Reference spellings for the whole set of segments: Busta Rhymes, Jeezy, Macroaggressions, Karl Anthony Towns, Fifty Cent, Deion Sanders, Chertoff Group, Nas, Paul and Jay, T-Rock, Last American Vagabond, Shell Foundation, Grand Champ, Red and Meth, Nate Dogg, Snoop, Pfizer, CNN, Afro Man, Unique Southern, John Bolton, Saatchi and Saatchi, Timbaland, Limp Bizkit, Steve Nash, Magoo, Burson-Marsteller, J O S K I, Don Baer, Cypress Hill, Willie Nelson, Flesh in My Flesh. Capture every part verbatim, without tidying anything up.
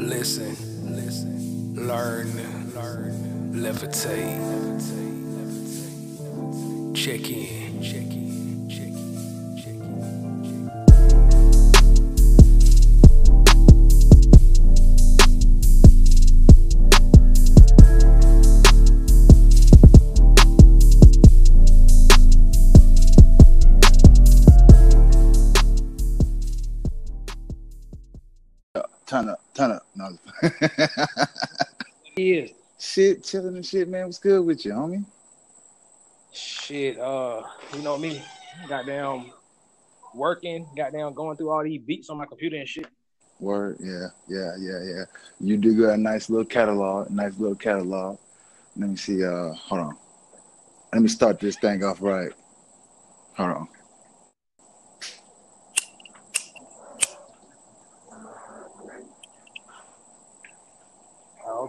Listen, listen, learn, learn, levitate, levitate, check in, check in. Turn up, turn up. No. Yeah. Shit, chilling and shit, man. What's good with you, homie? Shit, uh, you know me. Goddamn working, goddamn going through all these beats on my computer and shit. Word, yeah, yeah, yeah, yeah. You do got a nice little catalog, nice little catalog. Let me see, uh, hold on. Let me start this thing off right. Hold on.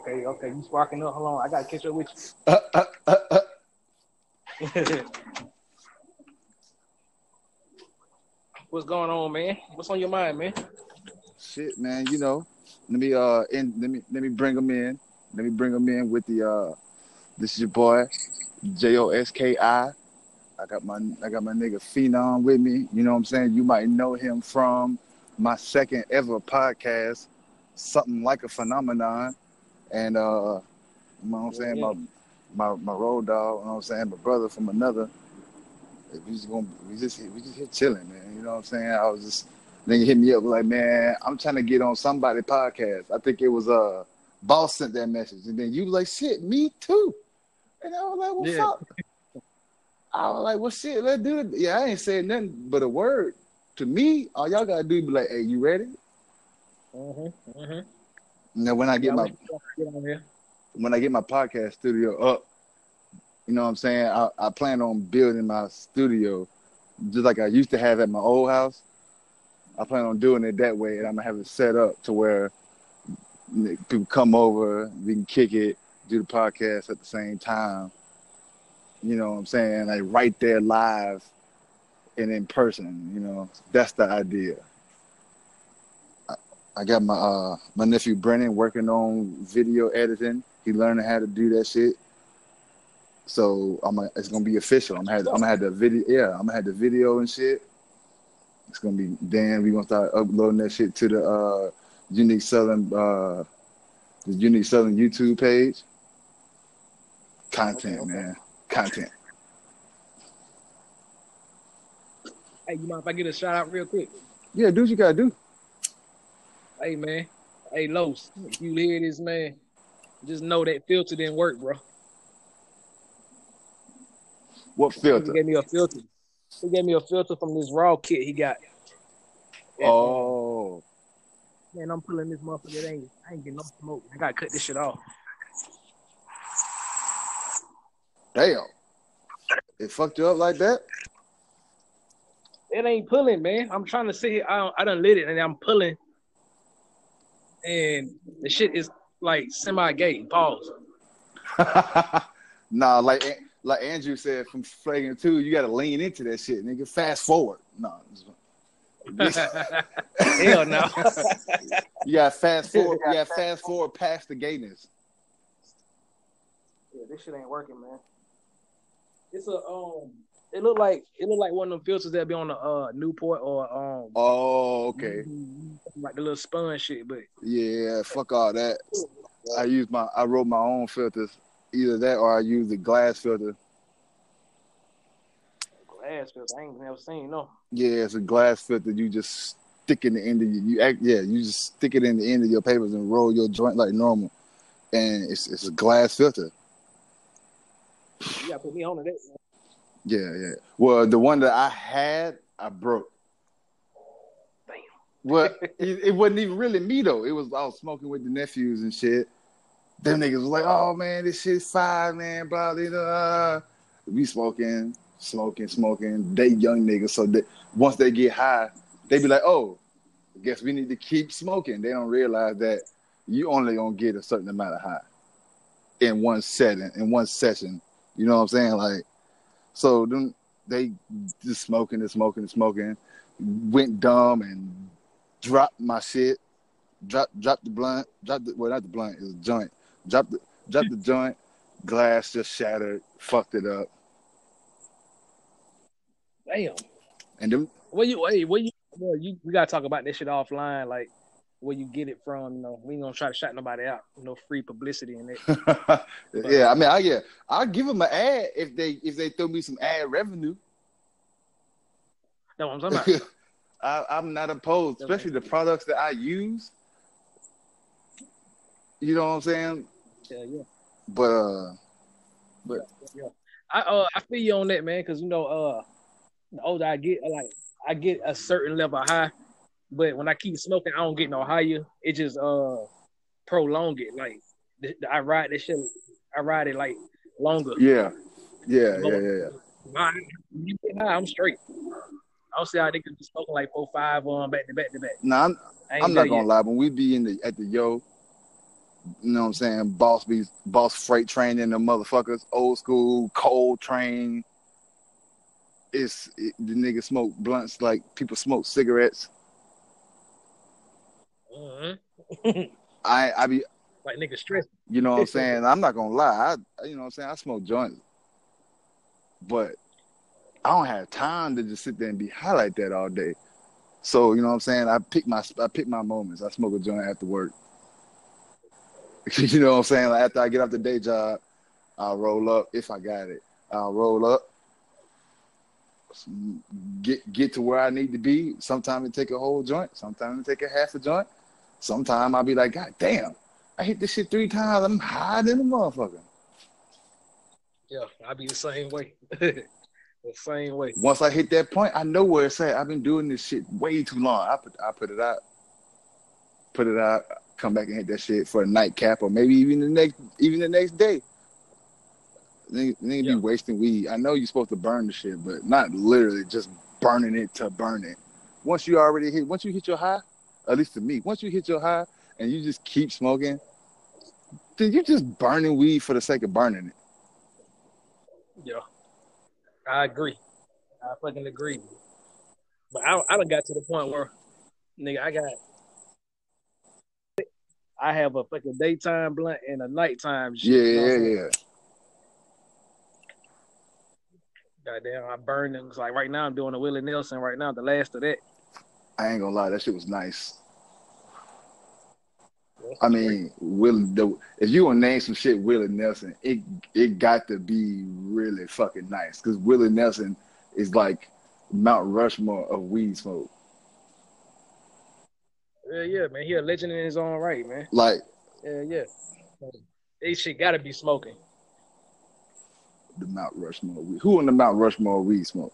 Okay, okay, you sparking up. Hold on, I gotta catch up with you. Uh, uh, uh, uh. What's going on, man? What's on your mind, man? Shit, man. You know, let me uh, in, let me let me bring them in. Let me bring them in with the uh, this is your boy, J O S K I. I got my I got my nigga Phenom with me. You know what I'm saying? You might know him from my second ever podcast, Something Like a Phenomenon. And, uh, you know what I'm saying? Yeah. My, my, my road dog, you know what I'm saying? My brother from another. We just gonna, we just, we just here chilling, man. You know what I'm saying? I was just, nigga hit me up like, man, I'm trying to get on somebody's podcast. I think it was, uh, Boss sent that message. And then you was like, shit, me too. And I was like, what's yeah. up? I was like, well, shit, let's do it. Yeah, I ain't saying nothing but a word. To me, all y'all gotta do be like, hey, you ready? Mm-hmm, mm-hmm. Now when I get yeah, my get when I get my podcast studio up, you know what I'm saying? I, I plan on building my studio just like I used to have at my old house. I plan on doing it that way, and I'm gonna have it set up to where people come over, we can kick it, do the podcast at the same time. You know what I'm saying? Like right there live and in person, you know. That's the idea. I got my uh, my nephew Brennan working on video editing. He learning how to do that shit. So I'm a, it's gonna be official. I'm gonna have, I'm gonna have the video. Yeah, I'm gonna have the video and shit. It's gonna be damn. We gonna start uploading that shit to the uh, Unique Southern uh, the Unique Southern YouTube page. Content, okay, okay. man, content. Hey, you mind if I get a shout out real quick? Yeah, do what you gotta do. Hey, man. Hey, Los, if you hear this, man, just know that filter didn't work, bro. What filter? He gave me a filter. He gave me a filter from this raw kit he got. And, oh. Man, I'm pulling this motherfucker. Ain't, I ain't getting no smoke. I got to cut this shit off. Damn. It fucked you up like that? It ain't pulling, man. I'm trying to see. I, don't, I done lit it, and I'm pulling. And the shit is like semi-gay. Pause. Nah, like like Andrew said from Flagrant two, you got to lean into that shit, nigga. Fast forward. Nah. Hell no. You got to fast forward. You got to fast forward past the gayness. Yeah, this shit ain't working, man. It's a um. It look like it look like one of them filters that be on the uh, Newport or um. Oh, okay. Like the little sponge shit, but yeah, fuck all that. I use my I wrote my own filters, either that or I use the glass filter. Glass filter, I ain't never seen no. Yeah, it's a glass filter. You just stick in the end of your, you act, yeah, you just stick it in the end of your papers and roll your joint like normal, and it's it's a glass filter. You gotta put me on to that. Man. Yeah, yeah. Well, the one that I had, I broke. Damn. Well, it, it wasn't even really me, though. It was, I was smoking with the nephews and shit. Them niggas was like, oh, man, this shit's fire, man, blah, blah, blah. We smoking, smoking, smoking. They young niggas, so they, once they get high, they be like, oh, I guess we need to keep smoking. They don't realize that you only gonna get a certain amount of high in one setting, in one session. You know what I'm saying? Like, so then they just smoking and smoking and smoking, went dumb and drop my shit, drop drop the blunt, drop the, well, not the blunt, it was a joint. Drop the, drop the joint, glass just shattered, fucked it up. Damn. And then, where you, hey, where you, well, you, we gotta talk about that shit offline, like where you get it from. You know, we ain't gonna try to shout nobody out. No free publicity in it. But, yeah, I mean, I yeah, I'll give them an ad if they if they throw me some ad revenue. That's what I'm talking about. I, I'm not opposed, especially the products that I use. You know what I'm saying? Yeah, yeah. But, uh, but yeah, yeah. I uh, I feel you on that, man, because you know, uh, the older I get, like I get a certain level of high. But when I keep smoking, I don't get no higher. It just uh prolong it. Like th- I ride this shit. I ride it like longer. Yeah, yeah, but yeah, yeah. yeah. My, you get high, I'm straight. I don't see how they could be smoking like four, five on um, back to back to back. Nah, I'm, I'm not gonna yet. lie. When we be in the at the yo, you know what I'm saying? Boss be boss freight train and the motherfuckers, old school coal train. It's it, the niggas smoke blunts like people smoke cigarettes. Mm-hmm. I I be like niggas stress. You know what I'm saying? I'm not gonna lie. I you know what I'm saying? I smoke joints, but I don't have time to just sit there and be high like that all day. So you know what I'm saying? I pick my I pick my moments. I smoke a joint after work. You know what I'm saying? Like after I get off the day job, I'll roll up if I got it. I'll roll up, get get to where I need to be. Sometimes it take a whole joint. Sometimes it take a half a joint. Sometimes I'll be like, God damn, I hit this shit three times. I'm high than a motherfucker. Yeah, I be the same way. The same way. Once I hit that point, I know where it's at. I've been doing this shit way too long. I put I put it out, put it out, come back and hit that shit for a nightcap or maybe even the next even the next day. Nigga yeah. be wasting weed. I know you're supposed to burn the shit, but not literally just burning it to burn it. Once you already hit, once you hit your high, at least to me, once you hit your high and you just keep smoking, then you're just burning weed for the sake of burning it. Yeah. I agree. I fucking agree. But I I done got to the point where, nigga, I got, I have a fucking daytime blunt and a nighttime shit. Yeah, you know? yeah, yeah. Goddamn, I burned them. It's like right now I'm doing a Willie Nelson right now, the last of that. I ain't gonna lie, that shit was nice. That's I mean, Willie, the, if you gonna name some shit Willie Nelson, it it got to be really fucking nice because Willie Nelson is like Mount Rushmore of weed smoke. Yeah, yeah, man, he a legend in his own right, man. Like, yeah, yeah, this shit gotta be smoking. The Mount Rushmore weed. Who on the Mount Rushmore weed smoke?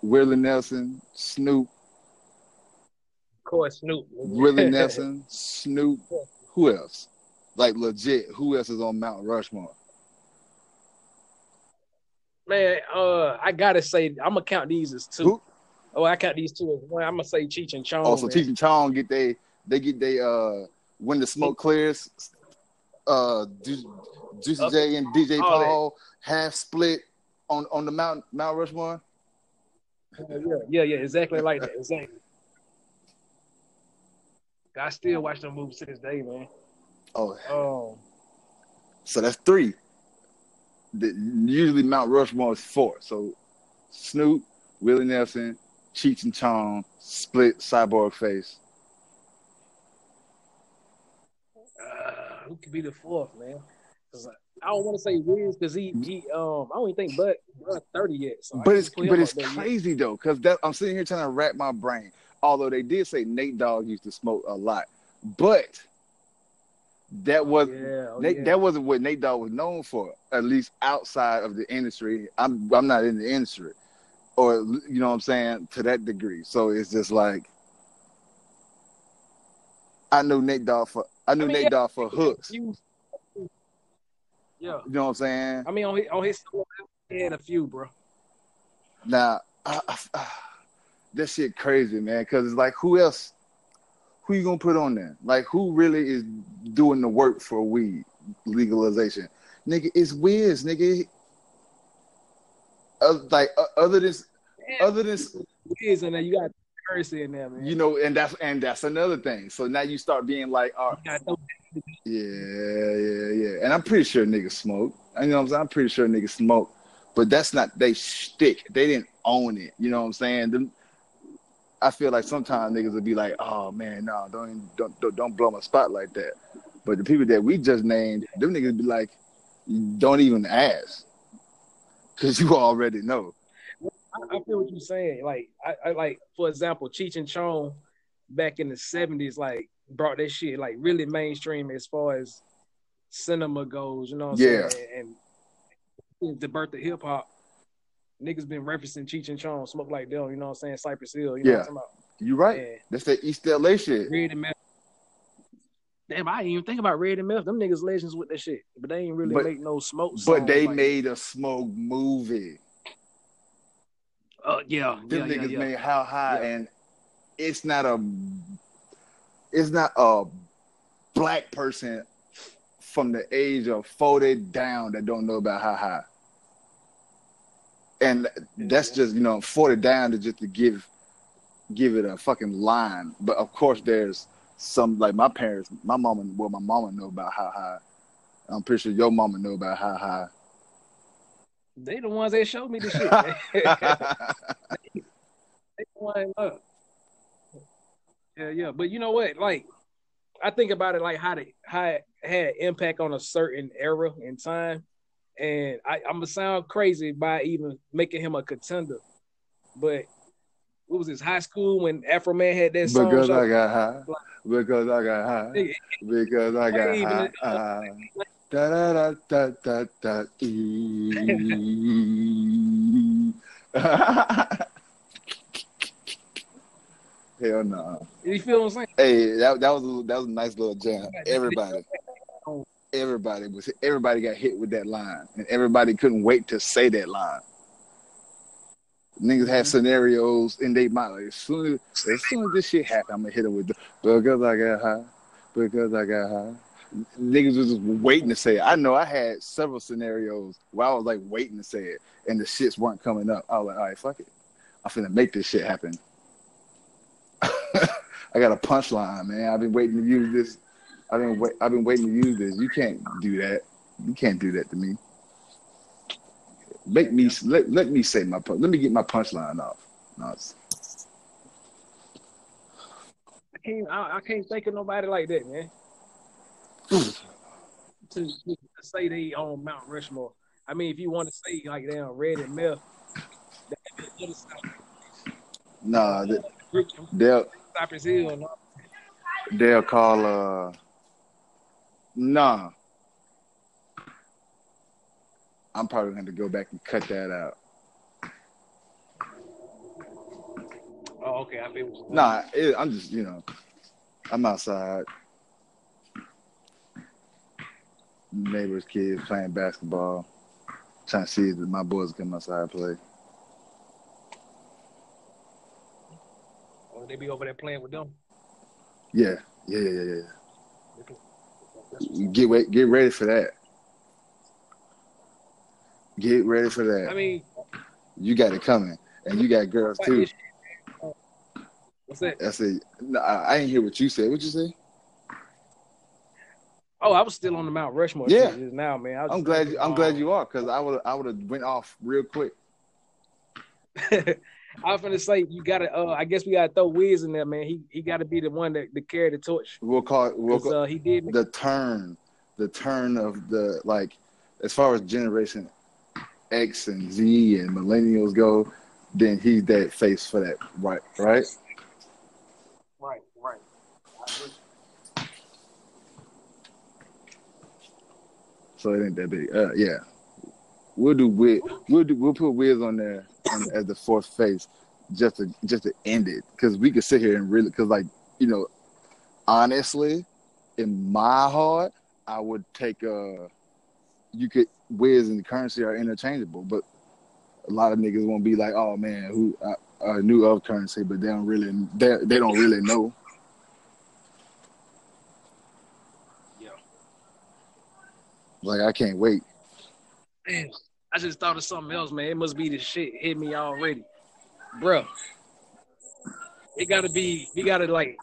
Willie Nelson, Snoop. Of course, Snoop. Willie Nelson, Snoop. Who else? Like legit, who else is on Mount Rushmore? Man, uh, I gotta say, I'm gonna count these as two. Who? Oh, I count these two as one. I'm gonna say Cheech and Chong. Oh, so man. Cheech and Chong get they they get they uh when the smoke clears, uh, Juicy Ju- okay. J and D J All Paul that. half split on on the Mount Mount Rushmore. Yeah, yeah, yeah, exactly like that. Exactly. I still watch them movies to this day, man. Oh, um, so that's three. The, usually Mount Rushmore is four. So Snoop, Willie Nelson, Cheech and Chong, Split, Cyborg Face. Uh, who could be the fourth, man? I don't want to say Wiz because he, he, um, I don't even think Bud thirty yet. So but it's but it's crazy yet. though, because I'm sitting here trying to wrap my brain. Although they did say Nate Dogg used to smoke a lot, but that was oh, yeah. Oh, Nate, yeah. that wasn't what Nate Dogg was known for. At least outside of the industry, I'm I'm not in the industry, or you know what I'm saying to that degree. So it's just like I knew Nate Dogg for I knew I mean, Nate yeah. Dogg for hooks. Yeah, you know what I'm saying. I mean, on his, on his he had a few, bro. Nah. I, I, I, That shit crazy, man, because it's like, who else, who you going to put on there? Like, who really is doing the work for weed legalization? Nigga, it's Wiz, nigga. Uh, like, uh, other than, yeah. other than. Wiz, and then you got currency in there, man. You know, and that's and that's another thing. So now you start being like, oh, yeah, yeah, yeah. And I'm pretty sure niggas smoke. You know what I'm saying? I'm pretty sure niggas smoke. But that's not they shtick. They didn't own it. You know what I'm saying? Them, I feel like sometimes niggas would be like, oh man, no, don't even, don't, don't don't blow my spot like that. But the people that we just named, them niggas be like, don't even ask, cause you already know. I feel what you're saying. Like, I, I like, for example, Cheech and Chong back in the seventies, like, brought that shit like really mainstream as far as cinema goes. You know what I'm yeah. saying? And, and the birth of hip hop, niggas been referencing Cheech and Chong, Smoke Like Them. You know what I'm saying? Cypress Hill. You know yeah. what I'm talking about? You right. And that's that East L A shit. Red and Meth. Damn, I didn't even think about Red and Meth. Them niggas legends with that shit, but they ain't really but, make no smoke. But song, they like, made a smoke movie. Uh, yeah, them yeah, niggas yeah, yeah. made How High, yeah. and it's not a, it's not a black person from the age of forty down that don't know about How High, and that's just, you know, forty down to just to give, give it a fucking line. But of course, there's some like my parents, my mama, well, my mama know about How High. I'm pretty sure your mama know about How High. They the ones that showed me the shit. they, they the ones I love. Yeah, yeah. But you know what? Like, I think about it like how, they, how it had impact on a certain era and time. And I, I'm going to sound crazy by even making him a contender. But what was this, high school when Afro Man had that song? Because show? I got high. Like, because I got high. Because I got high. Uh, like, Da, da, da, da, da, e. Hell no. Nah. You feel what I'm saying? Hey, that that was a, that was a nice little jam. Everybody, everybody was everybody got hit with that line, and everybody couldn't wait to say that line. Niggas had scenarios, and they might like, as soon as, as soon as this shit happened, I'm gonna hit it with the, because I got high, because I got high. Niggas was just waiting to say it. I know I had several scenarios where I was like waiting to say it, and the shits weren't coming up. I was like, all right, fuck it. I'm finna make this shit happen. I got a punchline, man. I've been waiting to use this. I've been wait- I've been waiting to use this. You can't do that. You can't do that to me. Make me let, let me say my punch. Let me get my punchline off. No, it's- I can't. I, I can't think of nobody like that, man. To, to say they on Mount Rushmore. I mean, if you want to say like they on Red and Meth, nah, they, they'll they'll, they'll call uh nah. I'm probably gonna go back and cut that out. Oh, okay. I feel nah. It, I'm just you know, I'm outside. Neighbors' kids playing basketball, trying to see if my boys come outside and play. Oh, they be over there playing with them? Yeah, yeah, yeah, yeah. yeah. Get wait, get ready for that. Get ready for that. I mean, you got it coming, and you got girls too. What's that? I said, no, I didn't hear what you said. What you say? Oh, I was still on the Mount Rushmore. Yeah, just now, man. I was I'm glad. You, I'm um, glad you are, because I would. I would have went off real quick. I was gonna say you gotta. Uh, I guess we gotta throw Wiz in there, man. He he gotta be the one that, that carried the torch. We'll call it. We'll call, uh, he did the turn, the turn of the like, as far as Generation X and Z and millennials go, then he's that face for that. Right, right, right, right. I agree. So it ain't that big. Uh, yeah, we'll do Wiz. We'll do. We'll put Wiz on there on, as the fourth face, just to just to end it, because we could sit here and really, because like you know, honestly, in my heart, I would take a. You could Wiz and Currency are interchangeable, but a lot of niggas won't be like, oh man, who I, I knew of Currency, but they don't really they they don't really know. Like, I can't wait. Man, I just thought of something else, man. It must be this shit hit me already. Bruh. it gotta be, he gotta like,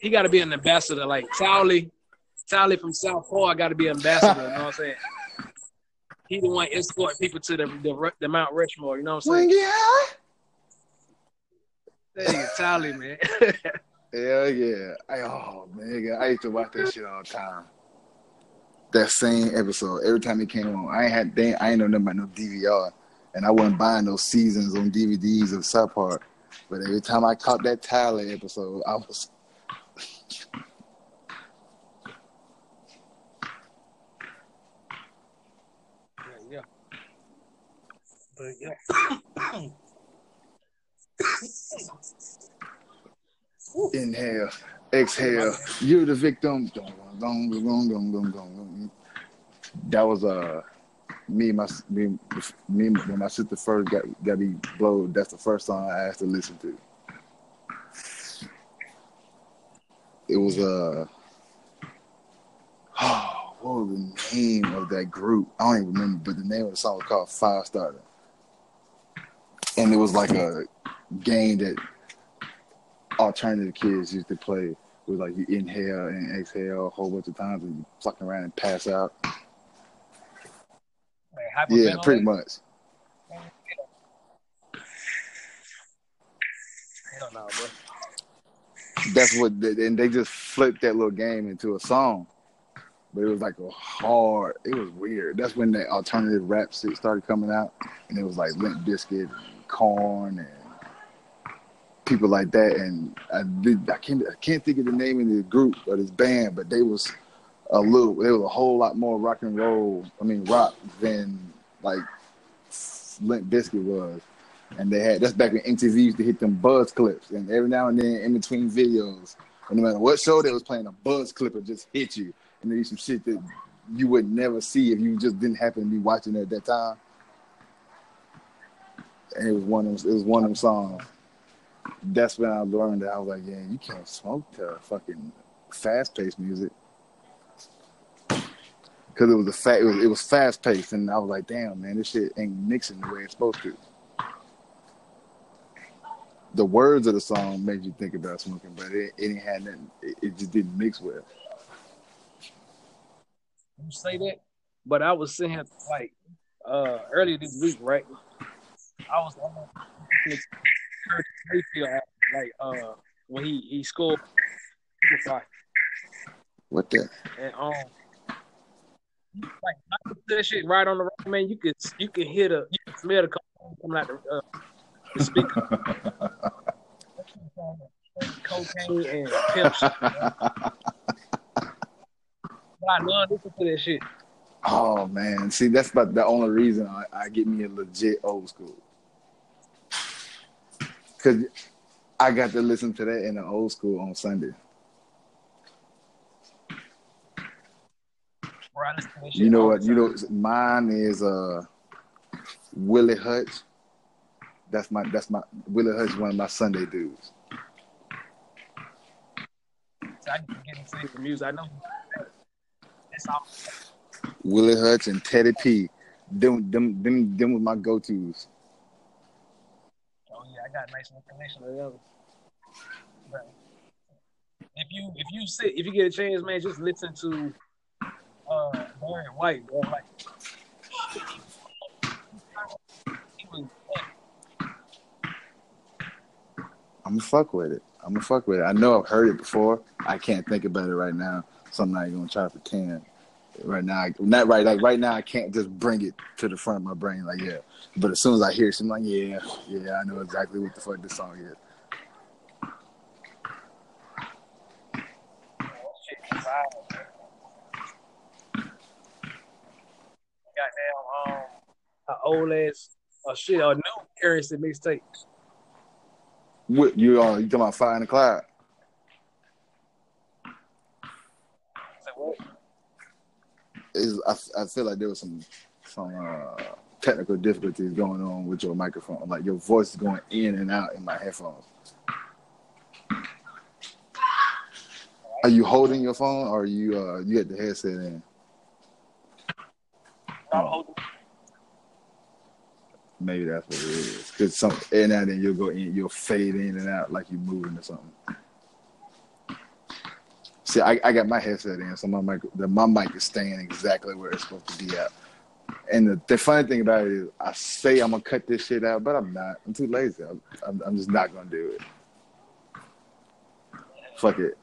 he gotta be an ambassador. Like Charlie, Charlie from South Florida gotta be an ambassador. You know what I'm saying? He the one escort people to the, the the Mount Rushmore. You know what I'm saying? Yeah. That nigga Charlie, man. Hell yeah! I, oh man, I used to watch that shit all the time. That same episode, every time it came on, I ain't had, they, I ain't know nothing about no D V R, and I wasn't buying no seasons on D V Ds of South Park. But every time I caught that Tyler episode, I was. Yeah, yeah. But yeah. Inhale, exhale. You're the victim. That was uh me and my me, me when my sister first got got me blowed. That's the first song I asked to listen to. It was uh oh, what was the name of that group? I don't even remember, but the name of the song was called Firestarter, and it was like a game that alternative kids used to play with, like, you inhale and exhale a whole bunch of times and you fuck around and pass out. Like, yeah, pretty much. I don't know, bro. That's what, they, and they just flipped that little game into a song. But it was like a hard, it was weird. That's when that alternative rap shit started coming out, and it was like Limp Bizkit and Korn and people like that, and I did, I can't I can't think of the name of the group or this band, but they was a little, they was a whole lot more rock and roll, I mean rock than like Limp Bizkit was, and they had, that's back when M T V used to hit them buzz clips, and every now and then in between videos, and no matter what show they was playing, a buzz clip would just hit you, and there's some shit that you would never see if you just didn't happen to be watching at that time, and it was one of them, it was one of them songs. That's when I learned that I was like, yeah, you can't smoke to fucking fast-paced music, because it was a fa- it was, it was fast-paced, and I was like, damn, man, this shit ain't mixing the way it's supposed to. The words of the song made you think about smoking, but it, it ain't had nothing. It, it just didn't mix well. You say that, but I was sitting here like uh, earlier this week, right? I was. Like uh, when he he scored, what the? And um, like I put that shit right on the rock, man. You could you could hear the you could smell the cocaine coming out the, uh, the speaker. Cocaine and pimp shit. I love listening to that shit. Oh man, see that's about the only reason I, I get me a legit old school. Because I got to listen to that in the old school on Sunday. You know what? You know, mine is uh, Willie Hutch. That's my, that's my, Willie Hutch is one of my Sunday dudes. I can get into the music. I know. It's all. Willie Hutch and Teddy P. Them, them, them, them was my go-tos. I got a nice information of the other. But if you if you sit if you get a chance, man, just listen to uh Barry White, bro. Like he was I'm gonna fuck with it. I'm gonna fuck with it. I know I've heard it before. I can't think about it right now, so I'm not even gonna try to pretend. Right now, not right. Like right now, I can't just bring it to the front of my brain. Like yeah, but as soon as I hear it, I'm like yeah, yeah. I know exactly what the fuck this song is. Goddamn, um, a old ass, a shit, a new Currency mixtape. What you are? You talking about Five in the Cloud? Is I, I feel like there was some some uh, technical difficulties going on with your microphone. Like your voice is going in and out in my headphones. Are you holding your phone, or are you uh, you had the headset in? I'm holding. Maybe that's what it is. Cause some and now then you'll go in, you'll fade in and out like you're moving or something. See, I, I got my headset in, so my mic, the, my mic is staying exactly where it's supposed to be at. And the, the funny thing about it is, I say I'm gonna cut this shit out, but I'm not. I'm too lazy. I'm, I'm, I'm just not gonna do it. Fuck it.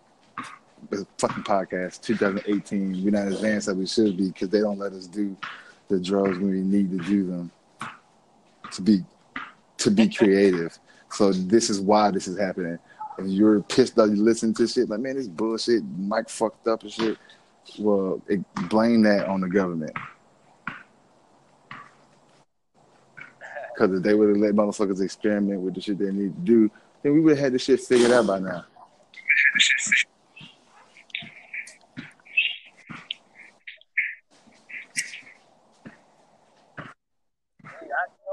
It's a fucking podcast, two thousand eighteen. We're not advanced as we should be because they don't let us do the drugs when we need to do them to be to be creative. So this is why this is happening. If you're pissed that you listen to shit, like, man, this bullshit, Mike fucked up and shit, well, it, blame that on the government. Because if they would have let motherfuckers experiment with the shit they need to do, then we would have had this shit figured out by now.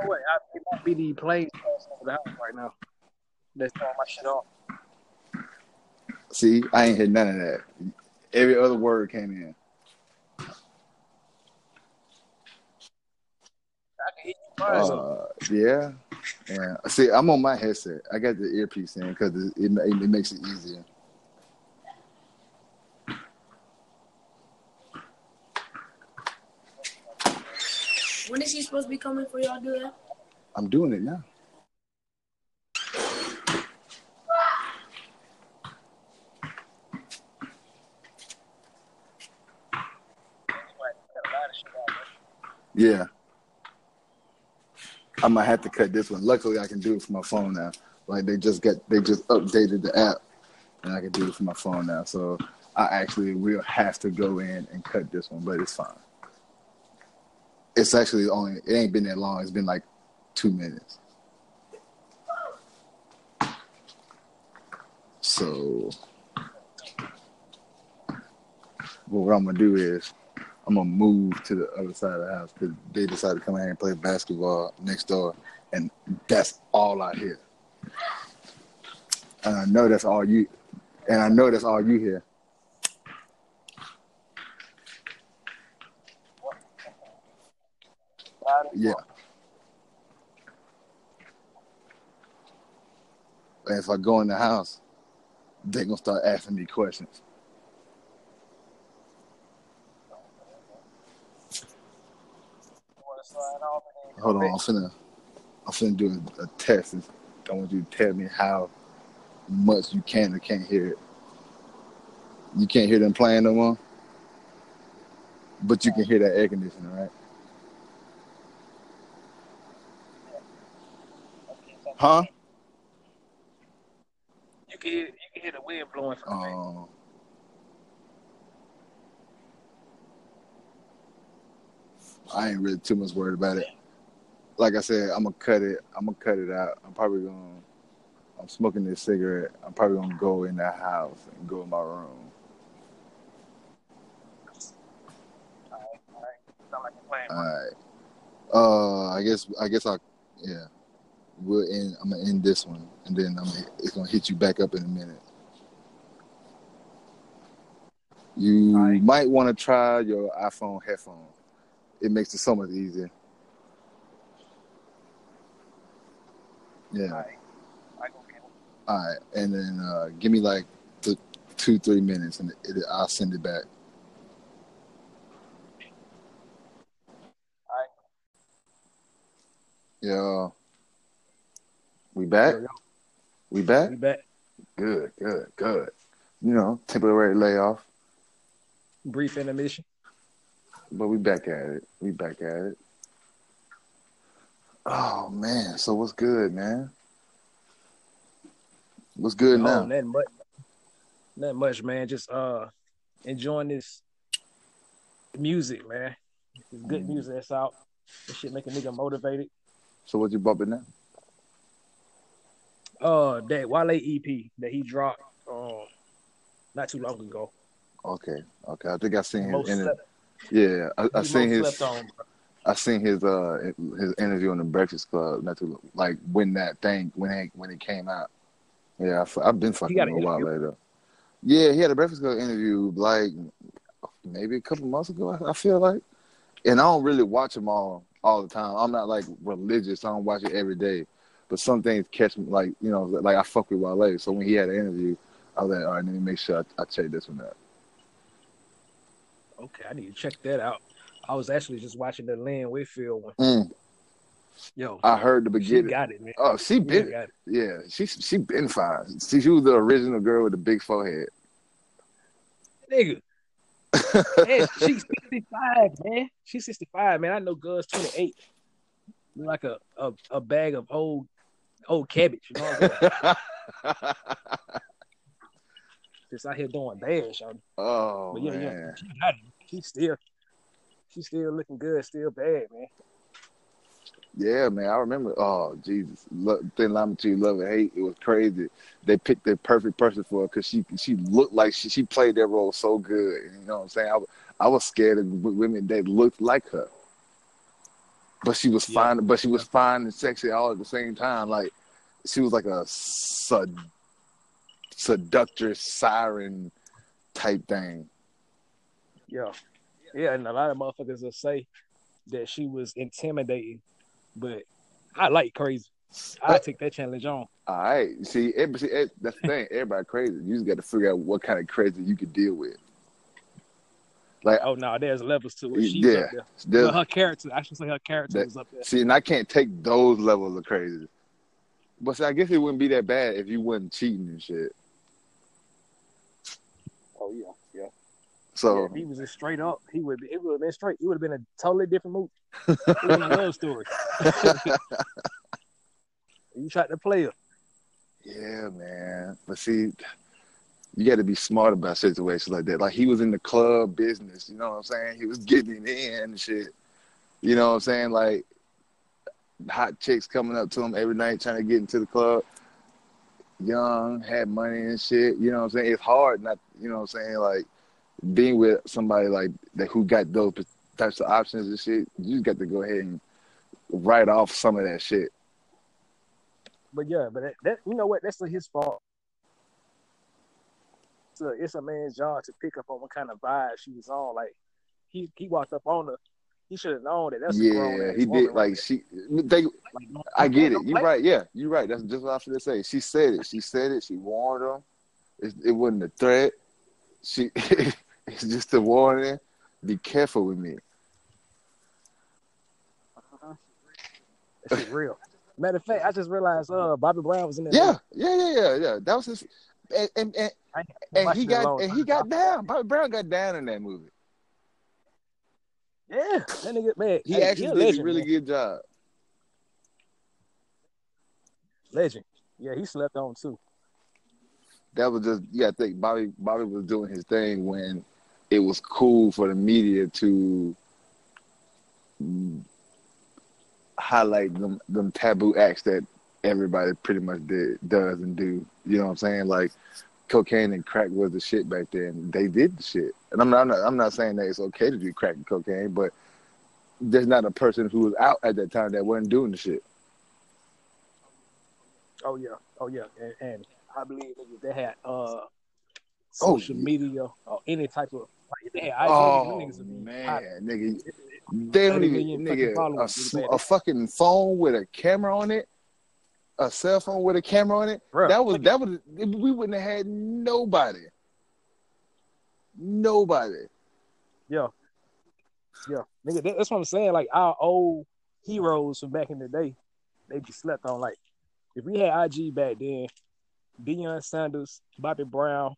Way. I, it won't be the plays in the house right now. That's throwing my shit off. See, I ain't hear none of that. Every other word came in. I can hear you uh, yeah. yeah. See, I'm on my headset. I got the earpiece in because it, it, it makes it easier. When is he supposed to be coming for y'all to do that? I'm doing it now. Yeah. I might have to cut this one. Luckily, I can do it from my phone now. Like, they just got, they just updated the app, and I can do it from my phone now. So I actually will have to go in and cut this one, but it's fine. It's actually only, it ain't been that long. It's been like two minutes. So, well, what I'm going to do is I'm going to move to the other side of the house because they decided to come here and play basketball next door. And that's all I hear. And I know that's all you, and I know that's all you hear. Yeah. And if I go in the house, they're going to start asking me questions. Hold on, I'm finna, I'm finna do a, a test. I want you to tell me how much you can or can't hear it. You can't hear them playing no more? But you can hear that air conditioner, right? Huh? You can hear, you can hear the wind blowing from the um, I ain't really too much worried about it. Like I said, I'm gonna cut it. I'm gonna cut it out. I'm probably gonna. I'm smoking this cigarette. I'm probably gonna go in that house and go in my room. All right. All right. Sound like you're playing. All right. Uh, I guess. I guess I. Yeah. We'll end. I'm gonna end this one, and then I'm gonna, it's gonna hit you back up in a minute. You right. Might want to try your iPhone headphone. It makes it so much easier. Yeah. All right. All right. And then uh, give me like th- two, three minutes, and it, it, I'll send it back. All right. Yeah. We back? We back? We back. Good, good, good. You know, temporary layoff. Brief intermission. But we back at it. We back at it. Oh, man. So what's good, man? What's good oh, now? Nothing much. Nothing much, man. Just uh, enjoying this music, man. This good mm-hmm. music that's out. This shit make a nigga motivated. So what you bumping now? Uh, that Wale E P that he dropped um not too long ago. Okay, okay. I think I seen his inter- yeah, I, I seen his on, I seen his uh his interview on the Breakfast Club not too long, like when that thing when it when it came out. Yeah, I, I've been fucking a while later. Yeah, he had a Breakfast Club interview like maybe a couple months ago. I, I feel like, and I don't really watch them all all the time. I'm not like religious. I don't watch it every day, but some things catch me. Like, you know, like I fuck with Wale. So when he had an interview, I was like, all right, let me make sure I, I check this one out. Okay, I need to check that out. I was actually just watching the Lynn Whitfield one. Mm. Yo, I heard the beginning. She got it, man. Oh, she been. Yeah, yeah, she she been fine. She, she was the original girl with the big forehead. Nigga, man, she's sixty-five, man. She's sixty-five, man. I know girls twenty-eight. Like a, a, a bag of old old cabbage. You know what I'm saying? Just out here doing bad, y'all. Oh, but yeah, man. Yeah, she got it. She's still, she's still looking good, still bad, man. Yeah, man, I remember. Oh, Jesus, Lo- Thin Line Between Love and Hate. It was crazy. They picked the perfect person for her because she she looked like she she played that role so good. You know what I'm saying? I, I was scared of women that looked like her, but she was yeah. fine. But she was fine and sexy all at the same time. Like she was like a sed- seductress siren type thing. Yeah, yeah, and a lot of motherfuckers will say that she was intimidating. But I like crazy. I take that challenge on. All right. See, everybody, see, that's the thing. Everybody crazy. You just got to figure out what kind of crazy you can deal with. Like, oh, no, there's levels to it. She's yeah, up there. Her character. I should say her character that, is up there. See, and I can't take those levels of crazy. But see, I guess it wouldn't be that bad if you wasn't cheating and shit. Oh, yeah. Yeah. So yeah, if he was just straight up, he would be, it would have been straight. It would have been a totally different movie. It would have been a love story. You tried to play him. Yeah, man. But see, you got to be smart about situations like that. Like he was in the club business, you know what I'm saying? He was getting in and shit. You know what I'm saying? Like hot chicks coming up to him every night trying to get into the club. Young, had money and shit. You know what I'm saying? It's hard not, you know what I'm saying? Like, being with somebody like that who got those types of options and shit, you just got to go ahead and write off some of that shit. But yeah, but that, that you know what? That's his fault. So it's a man's job to pick up on what kind of vibe she was on. Like he, he walked up on her. He should have known that. That's yeah, he did. Like, like she, they, like, no, I get it. You're right. Yeah, you're right. That's just what I should say. She said it. She said it. She warned him. It, it wasn't a threat. She. It's just a warning. Be careful with me. Uh-huh. It's real. Matter of fact, I just realized uh, Bobby Brown was in there. Yeah, yeah, yeah, yeah, yeah. That was his, and and and, and he got and he got down. Bobby Brown got down in that movie. Yeah, that nigga, man. He, he actually did legend, a really man. good job. Legend. Yeah, he slept on too. That was just, yeah, I think Bobby Bobby was doing his thing when it was cool for the media to highlight them, them taboo acts that everybody pretty much did, does and do. You know what I'm saying? Like, cocaine and crack was the shit back then. They did the shit. And I'm not, I'm not, I'm not saying that it's okay to do crack and cocaine, but there's not a person who was out at that time that wasn't doing the shit. Oh, yeah. Oh, yeah. And... and... I believe if they had uh, social oh, media or any type of like, they had I G, oh, niggas would be man, hot. nigga, they don't even nigga fucking a, a fucking phone with a camera on it, a cell phone with a camera on it. Bruh, that was that was we wouldn't have had nobody, nobody. Yeah, yeah, nigga, that, that's what I'm saying. Like our old heroes from back in the day, they just slept on. Like if we had I G back then. Deion Sanders, Bobby Brown,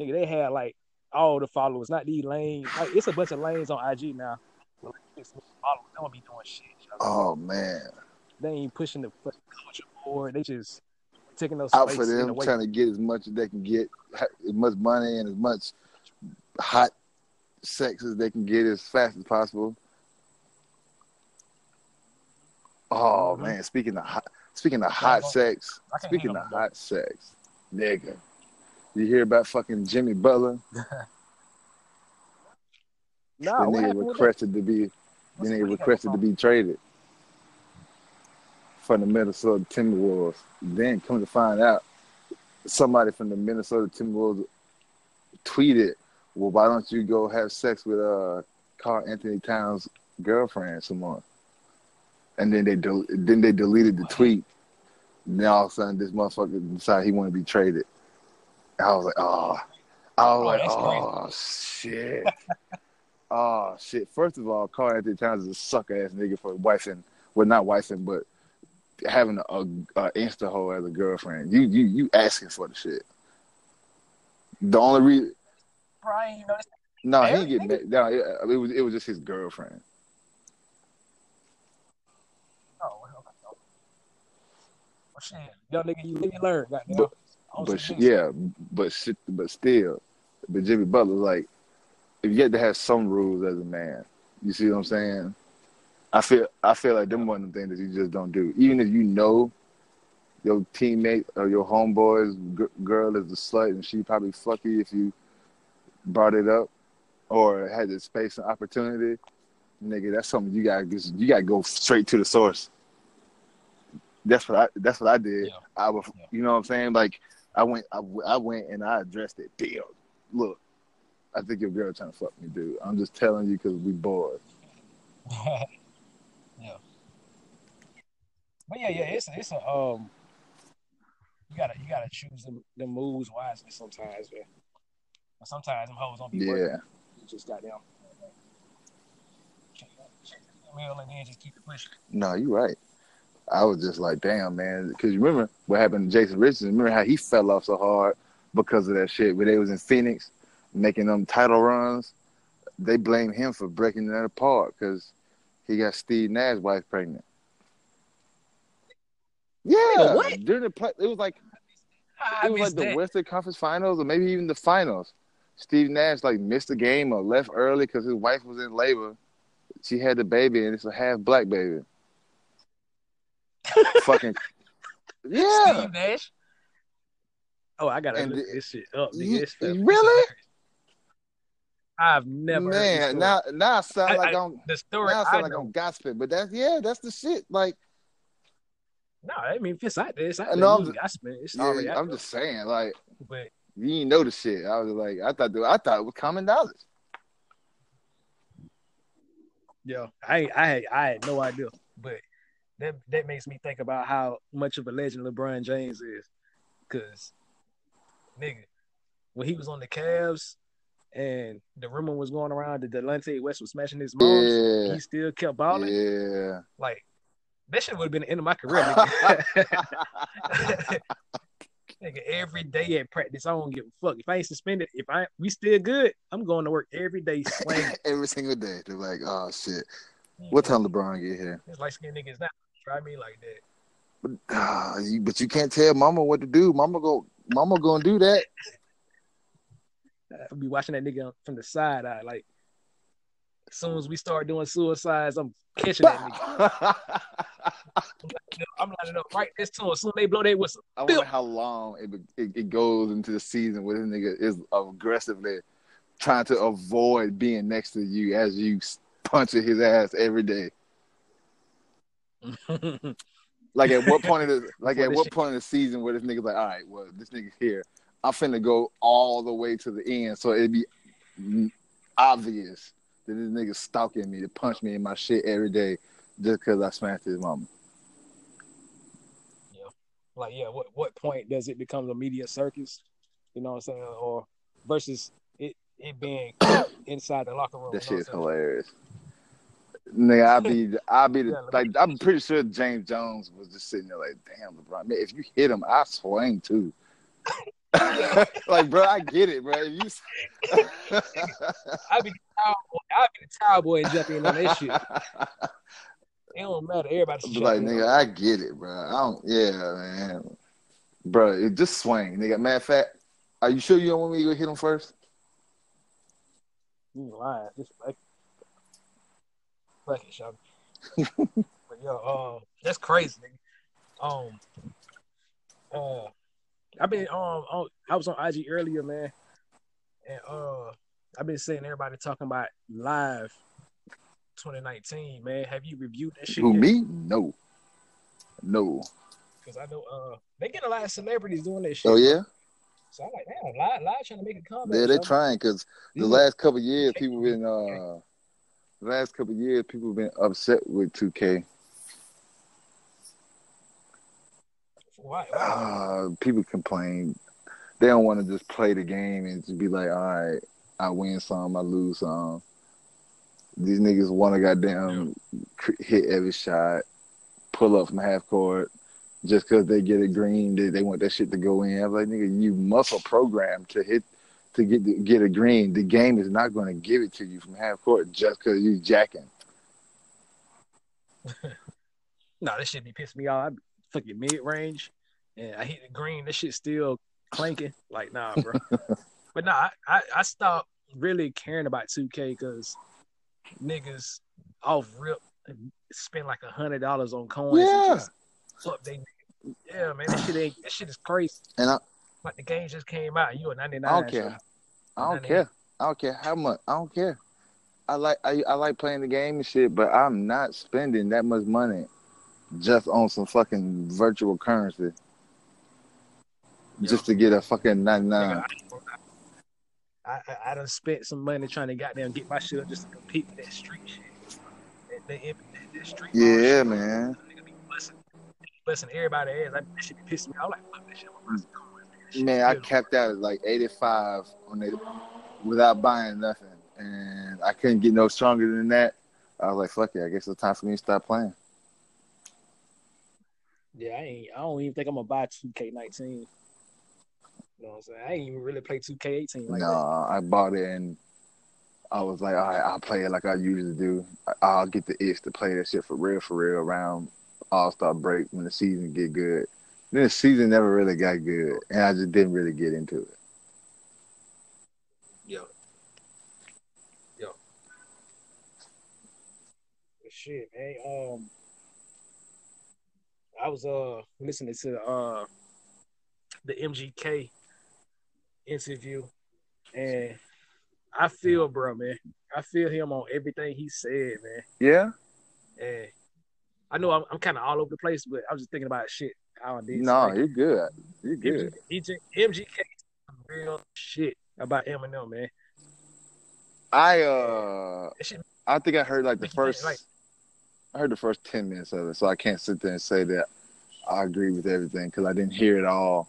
nigga, they had like all the followers, not these lanes. Like it's a bunch of lanes on I G now. But like, it's followers, they don't be doing shit. You know? Oh man, they ain't pushing the fucking culture forward. They just taking those out for them, trying to get as much as they can get, as much money and as much hot sex as they can get as fast as possible. Oh mm-hmm. man, speaking of hot. Speaking of hot sex, speaking of hot sex, nigga, you hear about fucking Jimmy Butler? No, then he requested to be, then he requested to be traded from the Minnesota Timberwolves. Then come to find out, somebody from the Minnesota Timberwolves tweeted, "Well, why don't you go have sex with uh Karl Anthony Towns' girlfriend some more?" and then they del- then they deleted the tweet. And then all of a sudden, this motherfucker decided he wanted to be traded. I was like, oh, I was oh, like, oh crazy. shit, oh shit. First of all, Carl Anthony Towns is a sucker ass nigga for wifing, well not wifing, but having a, a, a insta hoe as a girlfriend. You you you asking for the shit. The only reason, Brian, you know this. No, he didn't get married. No, it, it was it was just his girlfriend. Oh, well, well shit, yo nigga, you live and learn. Goddamn. But, but she, yeah, but shit, but still, but Jimmy Butler, like, if you had to have some rules as a man, you see what I'm saying? I feel I feel like them one of the things that you just don't do, even if you know your teammate or your homeboy's g- girl is a slut and she probably fucky if you brought it up or had the space and opportunity, nigga, that's something you gotta just, you gotta go straight to the source. That's what I that's what I did. Yeah. I was, yeah. You know what I'm saying? Like I went I, I went and I addressed it. Damn, look, I think your girl trying to fuck me, dude. I'm just telling you because we bored. Yeah. But yeah, yeah, it's a, it's a um. You gotta you gotta choose them, them moves wisely sometimes, man. But sometimes them hoes don't be working. Yeah. You just goddamn check the wheel and then just keep it pushing. No, you right. I was just like, damn, man, because you remember what happened to Jason Richardson? Remember how he fell off so hard because of that shit? When they was in Phoenix making them title runs, they blamed him for breaking that apart because he got Steve Nash's wife pregnant. Yeah, what? During the play, it was like I it was like the that. Western Conference Finals, or maybe even the finals. Steve Nash like missed the game or left early because his wife was in labor. She had the baby, and it's a half black baby. Fucking yeah, Steve Nash. Oh, I gotta and look the, this shit up. Nigga, you, this really? I've never. Man, now now I sound I, like I, I'm the story. Now I sound I like know. I'm gossiping, but that's yeah, that's the shit. Like. No, I mean, if it's out there, it's out there. No, I'm, just, it's yeah, I'm just saying, like, but, you didn't know the shit. I was like, I thought, I thought it was common knowledge. Yeah, I, I, I had no idea, but that that makes me think about how much of a legend LeBron James is, because nigga, when he was on the Cavs and the rumor was going around that Delonte West was smashing his moms, yeah. He still kept balling. Yeah, like. That shit would have been the end of my career, nigga. Nigga, every day at practice, I don't give a fuck. If I ain't suspended, if I we still good, I'm going to work every day swinging. Every single day. They're like, oh, shit. Yeah. What time LeBron get here? It's like skin niggas not try me like that. But, uh, you, but you can't tell mama what to do. Mama go, mama gonna do that. I'll be watching that nigga from the side eye, like, as soon as we start doing suicides, I'm catching that nigga. I'm lining up right next to him. As soon as they blow their whistle. I wonder how long it, it it goes into the season where this nigga is aggressively trying to avoid being next to you as you punch at his ass every day. Like at what point of the like at what point of the season where this nigga's like, all right, well this nigga's here. I'm finna go all the way to the end, so it'd be obvious that this nigga stalking me to punch me in my shit every day just because I smashed his mama. Yeah. Like, yeah, what what point does it become a media circus? You know what I'm saying? Or versus it, it being inside the locker room. That shit's hilarious. Nigga, I'll be, I'll be, the, like, I'm pretty sure James Jones was just sitting there like, damn, LeBron, man, if you hit him, I swing too. Like, bro, I get it, bro. You... I be the cowboy. I be the cowboy and jumping on that shit. It don't matter. Everybody's like, nigga, on. I get it, bro. I don't. Yeah, man, bro. It just swing, nigga. Matter of fact, are you sure you don't want me to go hit him first? You lying? Just like, fuck it, shawty. But yo, uh, that's crazy, nigga. Um, uh. I've been um on, I was on I G earlier, man, and uh I've been seeing everybody talking about Live twenty nineteen, man. Have you reviewed that shit? Who yet? Me? No, no. Because I know uh they get a lot of celebrities doing that shit. Oh yeah. So I'm like, damn, Live, Live trying to make a comeback. Yeah, they're trying because the last couple of years people been uh, the last couple of years people been upset with two K Why? Why? Uh, people complain. They don't want to just play the game and just be like, all right, I win some, I lose some. These niggas want to goddamn yeah. hit every shot, pull up from half court. Just because they get it green, they, they want that shit to go in. I'm like, nigga, you muscle programmed to hit, to get to get a green. The game is not going to give it to you from half court just because you jacking. Nah, this shit be pissing me off. I fucking mid range, and I hit the green. This shit still clanking. Like, nah, bro. But nah, I, I stopped really caring about two K because niggas off rip spend like a hundred dollars on coins. Yeah. And just, Up, they, yeah, man, this shit, ain't, this shit is crazy. And I, like the game just came out. You a ninety nine? I don't care. So I don't care. I don't care how much. I don't care. I like I, I like playing the game and shit, but I'm not spending that much money just on some fucking virtual currency yeah. just to get a fucking ninety nine. I, I I done spent some money trying to goddamn get my shit up just to compete with that street shit. That, that, that, that street yeah, shit, man. Busting everybody ass, like, that shit be pissing me off. I'm like, fuck that shit. I'm that shit man, I capped out at like eighty-five on it without buying nothing, and I couldn't get no stronger than that. I was like, fuck it, I guess it's time for me to stop playing. Yeah, I ain't. I don't even think I'm gonna buy two K nineteen. You know what I'm saying? I ain't even really play two K eighteen like nah, that. Nah, I bought it and I was like, all right, I'll play it like I usually do. I'll get the itch to play that shit for real, for real around All-Star break when the season get good. Then the season never really got good, and I just didn't really get into it. Yo. Yo. Shit, man. Um, I was uh listening to uh the M G K interview, and I feel, bro, man. I feel him on everything he said, man. Yeah? And I know I'm, I'm kind of all over the place, but I was just thinking about shit. How I did. No, you're good. You're good. M G K real shit about Eminem, man. I uh, I think I heard like the first. Like, I heard the first ten minutes of it, so I can't sit there and say that I agree with everything because I didn't hear it all.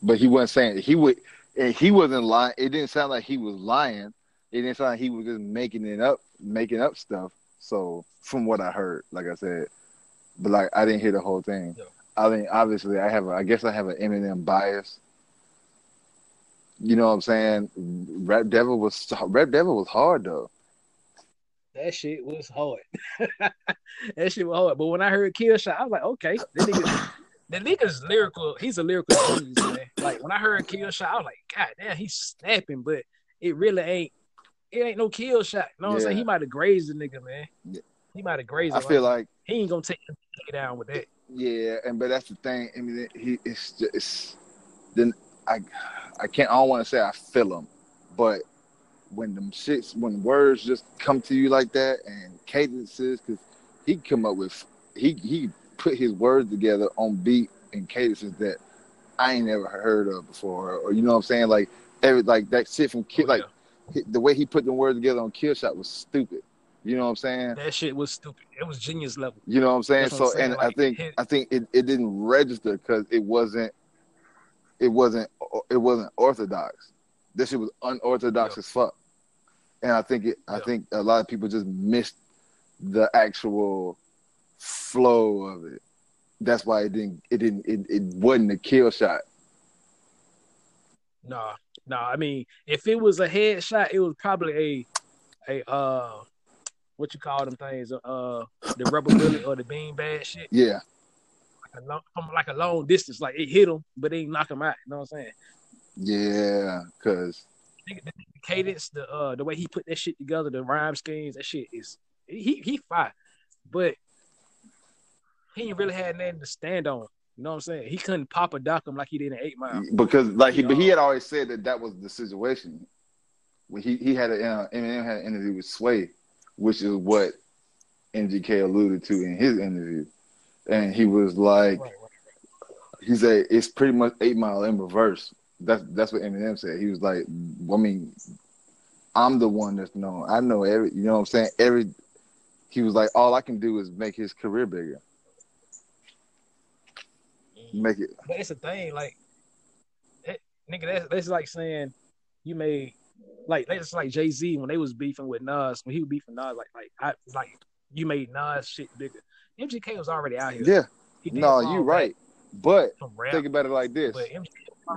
But he wasn't saying he would. And he wasn't lying. It didn't sound like he was lying. It didn't sound like he was just making it up, making up stuff. So from what I heard, like I said. But like I didn't hear the whole thing. Yeah. I mean, obviously, I have. A, I guess I have an Eminem bias. You know what I'm saying? Rap Devil was Rap Devil was hard though. That shit was hard. That shit was hard. But when I heard Killshot, I was like, okay, that nigga's, that nigga's lyrical. He's a lyrical genius, man. Like when I heard Killshot, I was like, God damn, he's snapping. But it really ain't. It ain't no Killshot. You know what yeah. I'm saying? He might have grazed the nigga, man. Yeah. He might have grazed. I feel like he ain't gonna take him down with that. Yeah, and but that's the thing. I mean, he it's just it's, then I I can't. I don't want to say I feel him, but when them shits, when words just come to you like that, and cadences, because he come up with he he put his words together on beat and cadences that I ain't never heard of before, or, or you know what I'm saying? Like every like that shit from Kill, oh, yeah. like the way he put the words together on Killshot was stupid. You know what I'm saying? That shit was stupid. It was genius level. You know what I'm saying? What so I'm saying. And like, I think it, I think it, it didn't register because it wasn't it wasn't it wasn't orthodox. This shit was unorthodox yo. as fuck. And I think it yo. I think a lot of people just missed the actual flow of it. That's why it didn't it didn't it, it wasn't a kill shot. Nah, nah. I mean, if it was a headshot, it was probably a a uh what you call them things, uh, the rubber bullet or the beanbag shit. Yeah. Like a long, from like a long distance. Like, it hit him, but they ain't knock him out. You know what I'm saying? Yeah, because... The, the cadence, the uh, the way he put that shit together, the rhyme schemes, that shit is... He, he fine, but he ain't really had nothing to stand on. You know what I'm saying? He couldn't pop a dock him like he did in eight mile. Because, like, he, but he had always said that that was the situation. When he, he had an... Uh, Eminem had an interview with Sway, which is what M G K alluded to in his interview. And he was like, right, right. he said, it's pretty much eight mile in reverse. That's that's what Eminem said. He was like, I mean, I'm the one that's known. I know every, you know what I'm saying? Every, he was like, all I can do is make his career bigger. Mm. make it. But it's a thing, like that, nigga. That's that's like saying you made like that's like Jay Z when they was beefing with Nas when he was beefing Nas like like I like you made Nas shit bigger. M G K was already out here. Yeah, he no, you right. But think about it like this: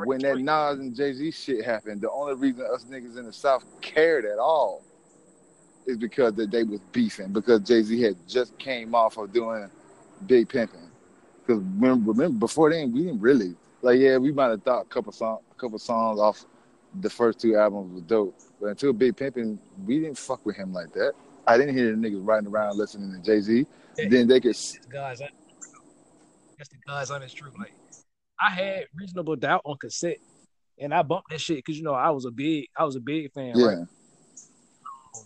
when that Nas and Jay Z shit happened, the only reason us niggas in the South cared at all is because that they was beefing because Jay Z had just came off of doing Big Pimpin'. Because remember, remember, before then we didn't really like. Yeah, we might have thought a couple song, a couple songs off the first two albums was dope, but until Big Pimpin', we didn't fuck with him like that. I didn't hear the niggas riding around listening to Jay Z. Hey, then they could guys. I- That's the God's honest truth. Like, I had Reasonable Doubt on cassette, and I bumped that shit because you know I was a big, I was a big fan. Yeah. Right? Um,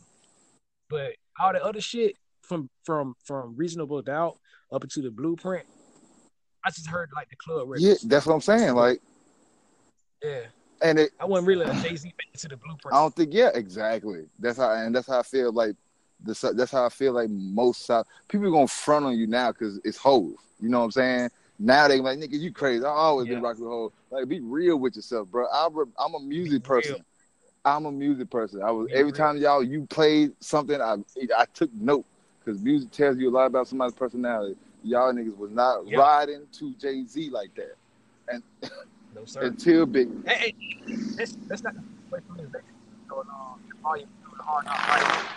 but all the other shit from from from Reasonable Doubt up into the Blueprint, I just heard like the club records. Yeah, that's what I'm saying. Like, yeah, and it, I wasn't really a Jay Z fan to the Blueprint. I don't think. Yeah, exactly. That's how, and that's how I feel like. The, that's how I feel like most South people are gonna front on you now because it's hoes. You know what I'm saying? Now they like, nigga, you crazy. I always yeah. been rocking with hoes. Like, be real with yourself, bro. I re- I'm a music be person. Real. I'm a music person. I was be every real. time y'all you played something, I I took note because music tells you a lot about somebody's personality. Y'all niggas was not yeah. riding to Jay Z like that, and no, sir. Until big. Hey, hey, that's, that's not going on. You're probably doing hard knock life.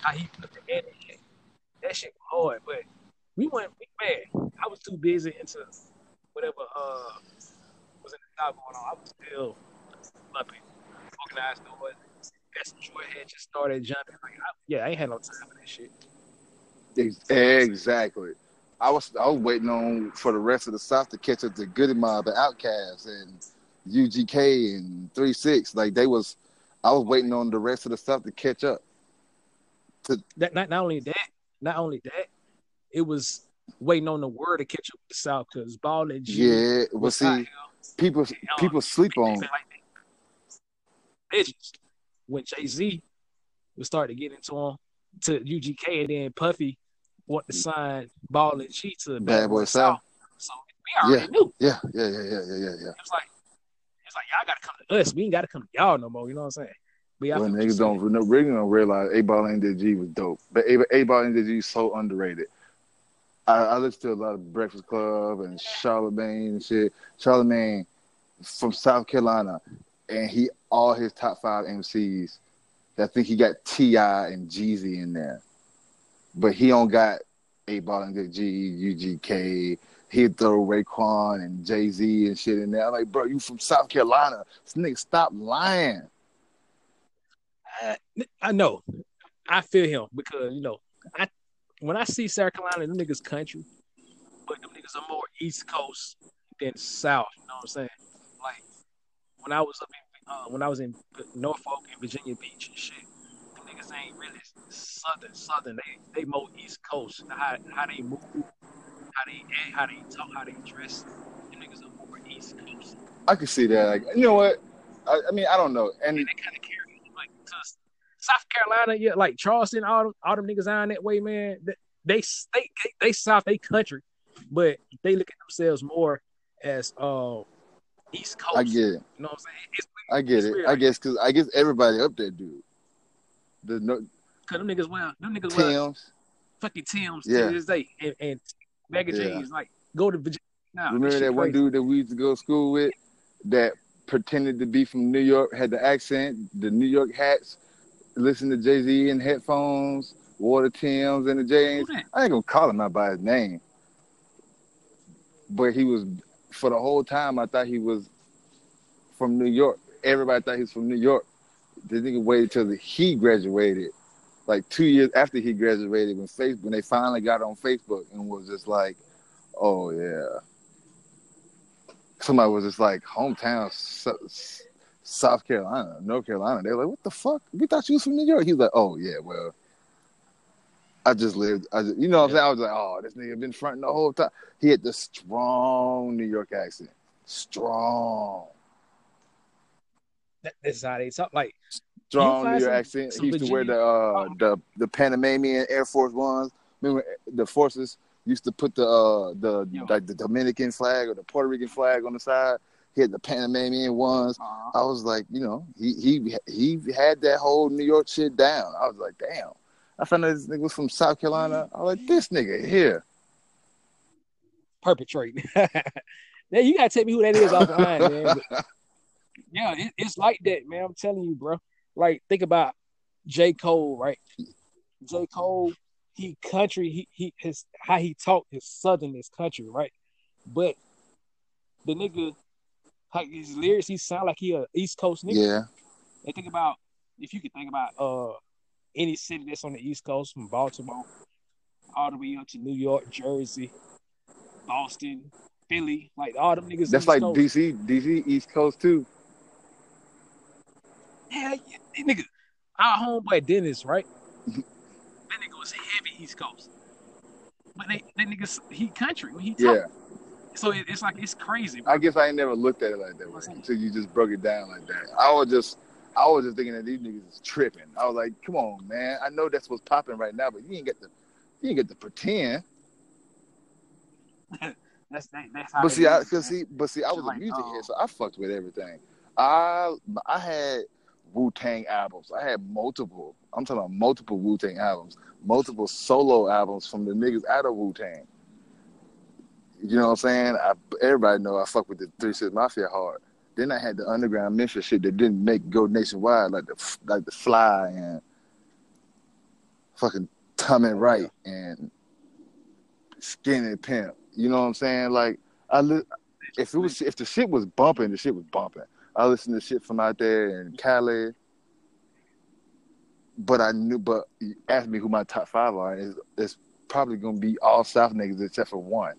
How he put the end in it. That shit was hard, but we went man. I was too busy into whatever uh was in the top going on. I was still slumping, Organized Noise. That's Detroit had just started jumping. Like, I, yeah, I ain't had no time for that shit. Exactly. I was I was waiting on for the rest of the South to catch up to Goody Mob and Outkast and U G K and three six. Like they was, I was waiting on the rest of the South to catch up. To, that not, not only that, not only that, it was waiting on the word to catch up with the South because Ball and G. Yeah, well, see, high, people you know, people sleep on like legends. When Jay Z was starting to get into him to U G K, and then Puffy wanted to sign Ball and G to Bad, Bad Boy South. South. So we already yeah, knew. Yeah, yeah, yeah, yeah, yeah, yeah. It was like it's like y'all gotta come to us. We ain't gotta come to y'all no more. You know what I'm saying? Yeah, when niggas don't, really don't realize A Ball and D G was dope, but A, A Ball and D G is so underrated. I, I listened to a lot of Breakfast Club and Charlamagne and shit. Charlamagne from South Carolina, and he all his top five M Cs. I think he got T I and Jeezy in there, but he don't got A Ball and D G, U G K. He throw Raekwon and Jay Z and shit in there. I'm like, bro, you from South Carolina? This nigga, stop lying. I, I know, I feel him because you know, I when I see South Carolina, them niggas country, but them niggas are more East Coast than South. You know what I'm saying? Like when I was up in uh, when I was in Norfolk and Virginia Beach and shit, them niggas ain't really Southern. Southern, they they more East Coast. How how they move, how they act, how they talk, how they dress. Them niggas are more East Coast. I can see that. Like, you know what? I, I mean, I don't know, and, and they kind of carry. South Carolina, yeah, like Charleston, all them, all them niggas out that way, man. They, they, they South, they country, but they look at themselves more as uh, East Coast. I get it. You know what I'm saying? It's, I get it. Weird. I guess because I guess everybody up there do. The no, cause them niggas well, them niggas well, fucking Tim's yeah. to this day, and, and Mega yeah. G's like go to Virginia now. Remember that, that one dude that we used to go to school with that pretended to be from New York, had the accent, the New York hats, listened to Jay Z in headphones, wore the Timbs and the J's. I ain't gonna call him out by his name, but he was for the whole time. I thought he was from New York. Everybody thought he was from New York. This nigga waited till the, he graduated, like two years after he graduated, when Facebook when they finally got on Facebook and was just like, oh yeah. Somebody was just like, hometown, South Carolina, North Carolina. They were like, what the fuck? We thought you was from New York. He was like, oh, yeah, well, I just lived. I just, you know what I'm saying? I was like, oh, this nigga been fronting the whole time. He had the strong New York accent. Strong. That, that's how they talk. Like, strong New York accent. He used to wear the, uh, the the Panamanian Air Force Ones. Remember the forces used to put the uh, the Yo. like the Dominican flag or the Puerto Rican flag on the side. He had the Panamanian ones. Uh-huh. I was like, you know, he he he had that whole New York shit down. I was like, damn. I found out this nigga was from South Carolina. I was like, this nigga here. Perpetrating. Now you gotta tell me who that is offline, man. But, yeah, it, it's like that, man. I'm telling you, bro. Like, think about J. Cole, right? J. Cole, he country, he he his how he talked his southern his country, right? But the nigga, like his lyrics, he sound like he a East Coast nigga. Yeah. And think about if you could think about uh any city that's on the East Coast, from Baltimore all the way up to New York, Jersey, Boston, Philly, like all them niggas. That's like D C, D C East Coast too. Yeah, yeah, nigga, our homeboy Dennis, right? That nigga was heavy East Coast, but they, that nigga, he country when he talk. Yeah. So it, it's like it's crazy, bro. I guess I ain't never looked at it like that way until you just broke it down like that. I was just, I was just thinking that these niggas is tripping. I was like, come on, man. I know that's what's popping right now, but you ain't get to, you ain't get to pretend. That's that, that's how. But see, is, I, see, but see, I was like, a music oh. head, so I fucked with everything. I I had Wu-Tang albums. I had multiple. I'm talking about multiple Wu-Tang albums, multiple solo albums from the niggas out of Wu-Tang. You know what I'm saying? I, everybody know I fuck with the Three Six Mafia hard. Then I had the underground Memphis shit that didn't make go nationwide, like the like the Fly and fucking Tommy Wright and Skinny Pimp. You know what I'm saying? Like I, li- if it was if the shit was bumping, the shit was bumping. I listened to shit from out there in Cali, but I knew. But you asked me who my top five are, and it's, it's probably gonna be all South niggas except for one.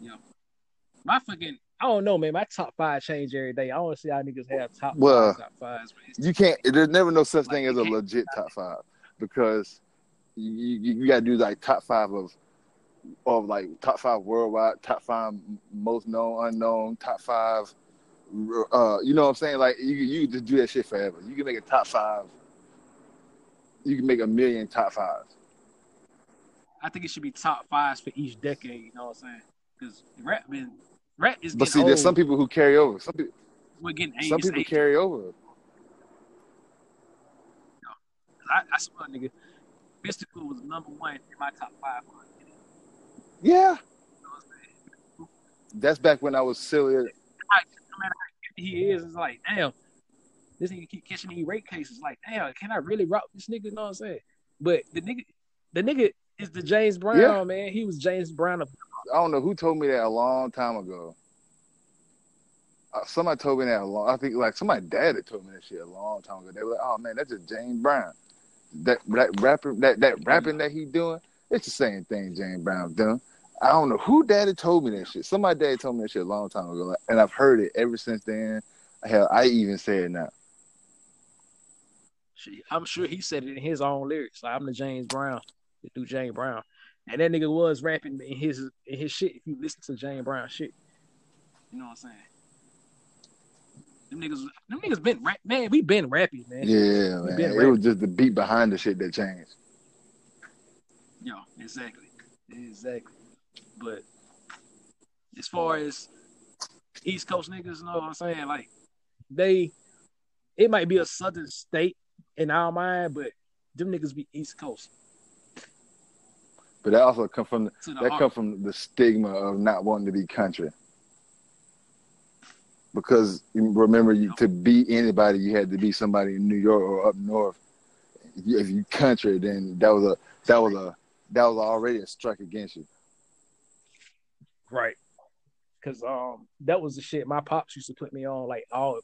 Yeah, my fucking I don't know, man. My top five change every day. I want to see how niggas have top well, five, top fives. You can't. There's never no such like, thing as a legit top five because. You, you you gotta do like top five of of like top five worldwide, top five most known unknown, top five. Uh, you know what I'm saying? Like you you just do that shit forever. You can make a top five. You can make a million top fives. I think it should be top fives for each decade. You know what I'm saying? Because rap been rap is. But see, old. There's some people who carry over. Some people. We're getting eighties, some people eighties. Carry over. I, I swear, nigga. Mystical was number one in my top five. Yeah. That's back when I was silly. Like, no matter how he is, it's like, damn, this nigga keep catching these rape cases. Like, damn, can I really rock this nigga? You know what I'm saying? But the nigga, the nigga is the James Brown, yeah. man. He was James Brown. Of- I don't know who told me that a long time ago. Uh, somebody told me that a long, I think like somebody's dad had told me that shit a long time ago. They were like, oh man, that's just James Brown. That that rapper that, that rapping that he doing, it's the same thing James Brown's doing. I don't know who daddy told me that shit. Somebody daddy told me that shit a long time ago, and I've heard it ever since then. Hell, I even say it now. I'm sure he said it in his own lyrics. Like, I'm the James Brown, through James Brown, and that nigga was rapping in his in his shit. If you listen to James Brown shit, you know what I'm saying. Them niggas, them niggas been rap, man. We been rapping, man. Yeah, man. It was just the beat behind the shit that changed. Yo, exactly, exactly. But as far as East Coast niggas, you know what I'm saying? Like they, it might be a Southern state in our mind, but them niggas be East Coast. But that also come from the, that come from the stigma of not wanting to be country. Because remember, you, to be anybody, you had to be somebody in New York or up north. If you country, then that was a that was a that was already a strike against you. Right, because um, that was the shit my pops used to put me on. Like all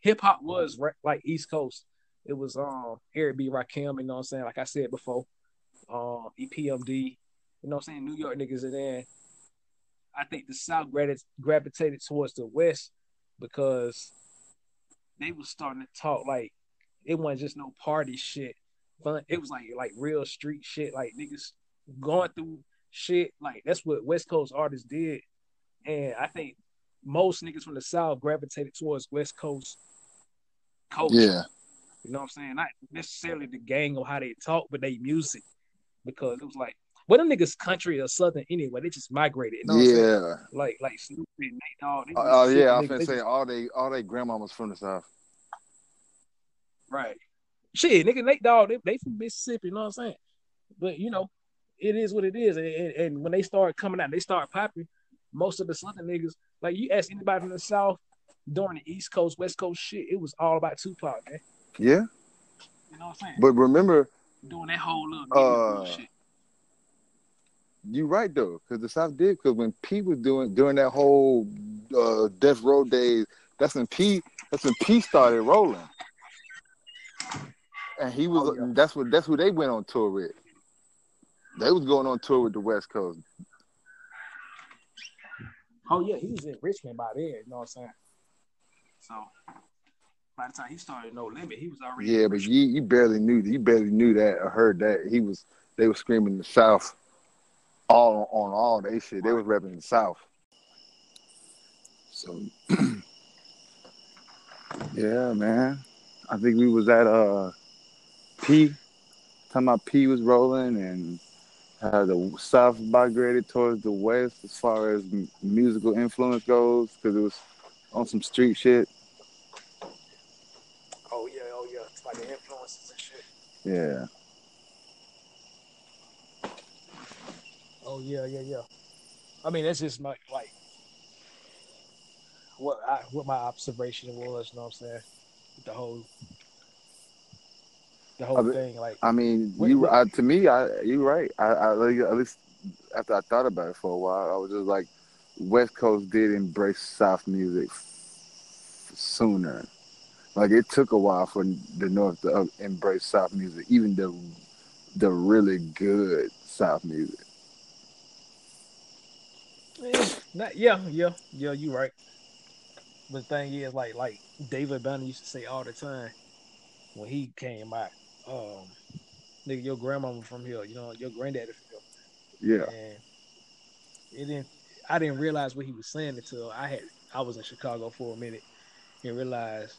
hip hop was like East Coast. It was um Eric B. Rakim, you know what I'm saying? Like I said before, um E P M D, you know what I'm saying? New York niggas, and then I think the South gravitated towards the West. Because they was starting to talk like it wasn't just no party shit. Fun. It was like like real street shit, like niggas going through shit. Like that's what West Coast artists did. And I think most niggas from the South gravitated towards West Coast culture. Yeah. You know what I'm saying? Not necessarily the gang or how they talk, but they music. because it was like, well, them niggas country or southern anyway. They just migrated. You know yeah. Like like Snoop and Nate Dogg. Oh uh, yeah, I was gonna say just... all they all they grandmamas from the south. Right. Shit, nigga, Nate Dogg, they, they from Mississippi. You know what I'm saying? But you know, it is what it is. And, and, and when they started coming out, they started popping. Most of the southern niggas, like you ask anybody from the south during the East Coast, West Coast shit, it was all about Tupac, man. Yeah. You know what I'm saying? But remember, doing that whole little uh, shit. You right though, because the South did. Because when Pete was doing during that whole uh, Death Row days, that's when Pete, that's when Pete started rolling, and he was. Oh, yeah. That's what. That's who they went on tour with. They was going on tour with the West Coast. Oh yeah, he was in Richmond by then. You know what I'm saying? So by the time he started No Limit, he was already. Yeah, but you you barely knew you barely knew that or heard that he was. They were screaming the South. All on, on all they shit. They was repping the South. So yeah, man. I think we was at uh P. Talking about P was rolling and how the South migrated towards the West as far as musical influence goes, because it was on some street shit. Oh yeah, oh yeah. It's like the influences and shit. Yeah. Oh yeah, yeah, yeah. I mean, that's just my like what I, what my observation was. You know what I'm saying? The whole, the whole I mean, thing. Like, I mean, what, you what, I, to me, I you're right. I, I at least after I thought about it for a while, I was just like, West Coast did embrace South music sooner. Like, it took a while for the North to embrace South music, even the the really good South music. Not, yeah, yeah, yeah, you right. But the thing is, like, like David Bowie used to say all the time when he came out, um, nigga, your grandmama from here, you know, your granddaddy from here. Yeah. And it didn't. I didn't realize what he was saying until I had. I was in Chicago for a minute and realized,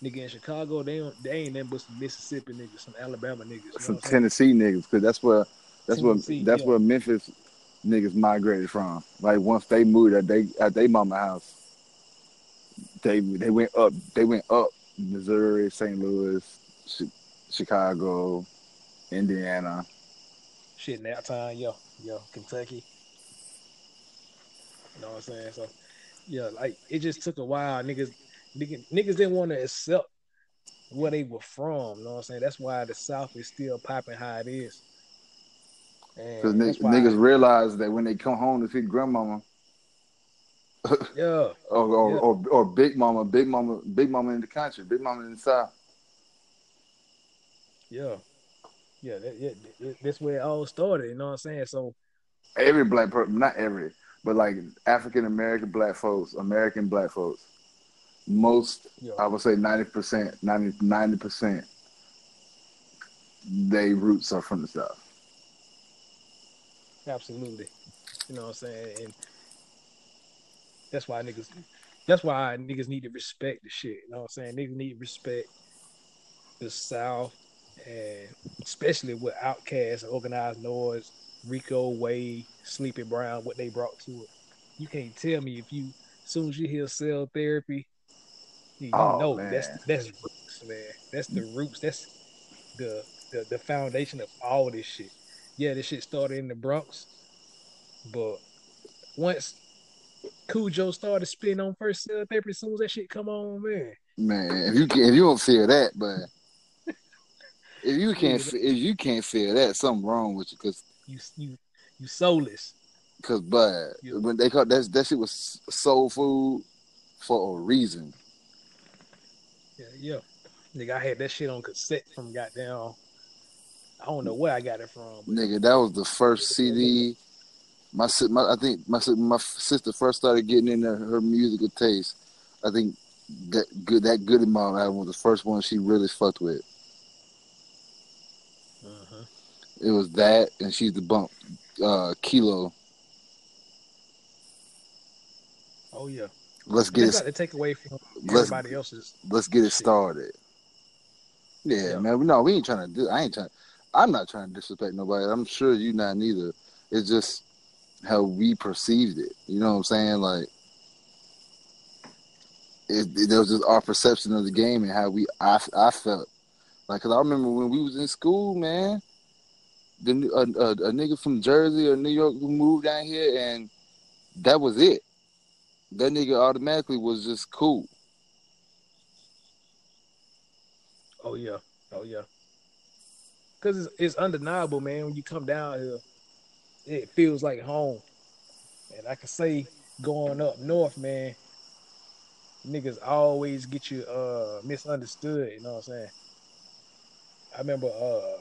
nigga, in Chicago they don't, they ain't nothing but some Mississippi niggas, some Alabama niggas, some Tennessee niggas, because that's where that's Tennessee, where that's yeah. where Memphis. Niggas migrated from. Like, once they moved at they at they mama house, they they went up. They went up Missouri, Saint Louis, Ch- Chicago, Indiana. Shit, now time, yo, yo, Kentucky. You know what I'm saying? So, yeah, like it just took a while. Niggas, niggas, niggas didn't want to accept where they were from. You know what I'm saying? That's why the South is still popping how it is. Because niggas, niggas realize that when they come home to see grandmama, yeah, or, or, yeah. or or big mama, big mama, big mama in the country, big mama in the South. Yeah, yeah, that, yeah, that's where it all started. You know what I'm saying? So every black person, not every, but like African American black folks, American black folks, most, yeah. I would say ninety percent, ninety percent, they roots are from the South. Absolutely. You know what I'm saying? And that's why niggas that's why niggas need to respect the shit. You know what I'm saying? Niggas need to respect the South, and especially with Outkast, Organized Noise, Rico, Wade, Sleepy Brown, what they brought to it. You can't tell me if you as soon as you hear Cell Therapy, you oh, know man. that's that's roots, man. That's the roots. That's the the, the foundation of all this shit. Yeah, this shit started in the Bronx, but once Cujo started spitting on First Cell Therapy, as soon as that shit come on, man. Man, if you can, if you don't feel that, but if you can't if you can't feel that, something wrong with you, because you you you soulless. Because but yeah. when they call that that shit was soul food for a reason. Yeah, yeah, nigga, I had that shit on cassette from goddamn. I don't know where I got it from. Nigga, that was the first C D. My, my I think my my sister first started getting into her musical taste. I think that good that Goody Mob album was the first one she really fucked with. Uh-huh. It was that, and she's the bump uh, Kilo. Oh yeah. Let's get That's it. Not to take away from everybody let's, else's. Let's get it started. Yeah, yeah, man. No, we ain't trying to do. I ain't trying. I'm not trying to disrespect nobody. I'm sure you not neither. It's just how we perceived it. You know what I'm saying? Like, it, it, it was just our perception of the game and how we I, I felt. Like, cause I remember when we was in school, man, the a, a, a nigga from Jersey or New York who moved down here, and that was it. That nigga automatically was just cool. Oh yeah, oh yeah. Cause it's, it's undeniable, man. When you come down here, it feels like home. And I can say, going up north, man, niggas always get you uh, misunderstood. You know what I'm saying? I remember uh,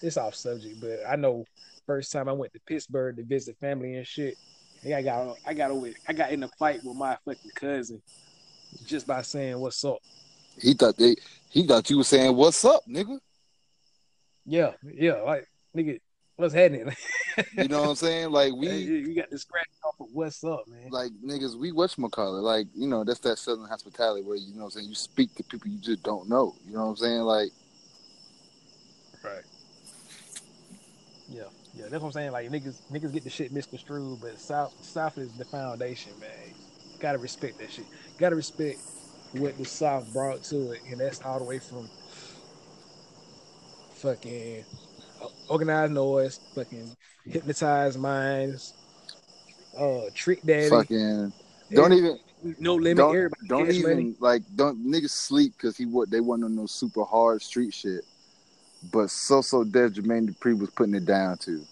it's off subject, but I know first time I went to Pittsburgh to visit family and shit. Yeah, I got I got away. I got in a fight with my fucking cousin just by saying what's up. He thought they he thought you were saying what's up, nigga. Yeah, yeah, like nigga, what's happening? You know what I'm saying? Like we you got to scratch off of what's up, man. Like niggas, we whatchamacallit. Like, you know, that's that Southern hospitality where, you know what I'm saying, you speak to people you just don't know. You know what I'm saying? Like, right. Yeah. Yeah, that's what I'm saying. Like, niggas niggas get the shit misconstrued, but South South is the foundation, man. You gotta respect that shit. You gotta respect what the South brought to it, and that's all the way from fucking Organized Noise, fucking Hypnotized Minds, uh, Trick Daddy. Fucking don't even No Limit. Don't, everybody don't even money. Like don't niggas sleep because he what they wasn't on no super hard street shit. But so so Dev Jermaine Dupri was putting it down to.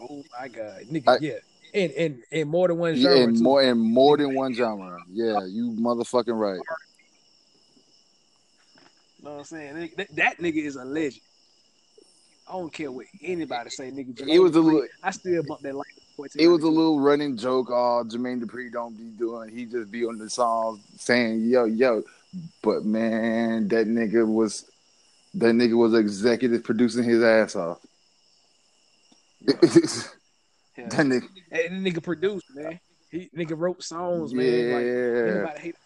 Oh my God, nigga, I, yeah, and and and more than one genre. Yeah, and more and more than one genre. Yeah, you motherfucking right. You know what I'm saying? That, that nigga is a legend. I don't care what anybody say, nigga. Jermaine it was Dupri, a little. I still bump that line. It was a little running joke. Oh, Jermaine Dupri don't be doing. He just be on the song saying yo yo, but man, that nigga was. That nigga was executive producing his ass off. Yeah. Yeah. That nigga, that nigga produced, man. He nigga wrote songs, yeah. man. Like, hate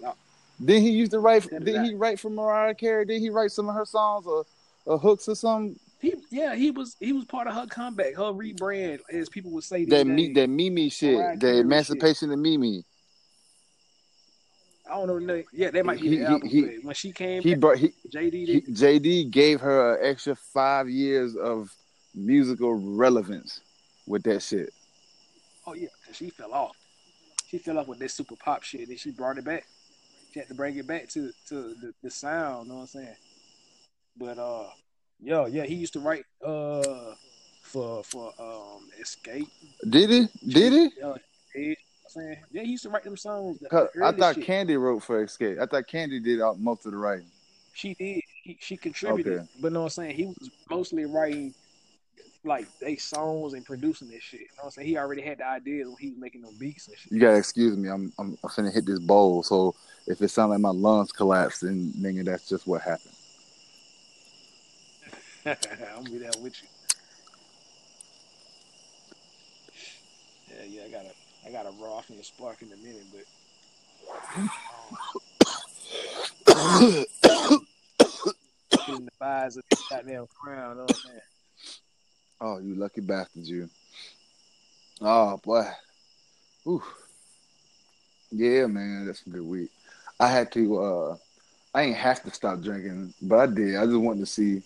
no. Then he used to write. Did he write for Mariah Carey? Did he write some of her songs or, or hooks or something? He yeah, he was he was part of her comeback, her rebrand, as people would say. That me, that Mimi shit, Mariah the Carey Emancipation shit. Of Mimi. I don't know. Yeah, that might be he, the album. He, when she came, he back, brought, he, J D did. He, J D gave her an extra five years of musical relevance with that shit. Oh yeah, cause she fell off. She fell off with that super pop shit, and she brought it back. She had to bring it back to to the, the sound. You know what I'm saying? But uh, yo, yeah, he used to write uh for for um Escape. Did he? Did he? Uh, it, saying. Yeah, he used to write them songs. I thought shit. Candy wrote for Escape. I thought Candy did all, most of the writing. She did. She, she contributed. Okay. But know what I'm saying? He was mostly writing like they songs and producing this shit. You know what I'm saying? He already had the ideas when he was making them beats and shit. You gotta excuse me. I'm I'm I'm finna hit this bowl. So if it sounds like my lungs collapsed, then nigga, that's just what happened. I'm gonna be there with you. Yeah, yeah, I gotta. I got a raw off and a spark in a minute, but um, in the vibes of this goddamn crown, oh man! Oh, you lucky bastard, you! Oh boy, ooh, yeah, man, that's a good week. I had to, uh, I ain't have to stop drinking, but I did. I just wanted to see,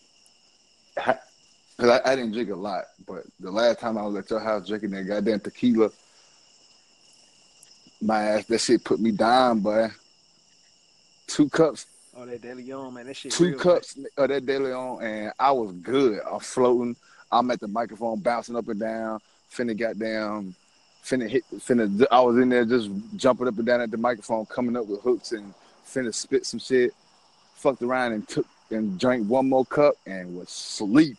because I, I didn't drink a lot, but the last time I was at your house drinking that goddamn tequila. My ass, that shit put me down, boy. Two cups. Oh, that De Leon, man, that shit. Two real, cups man. Of that De Leon, and I was good. I'm floating. I'm at the microphone, bouncing up and down. Finna got down. Finna hit. Finna. I was in there just jumping up and down at the microphone, coming up with hooks and finna spit some shit. Fucked around and took and drank one more cup and was sleep.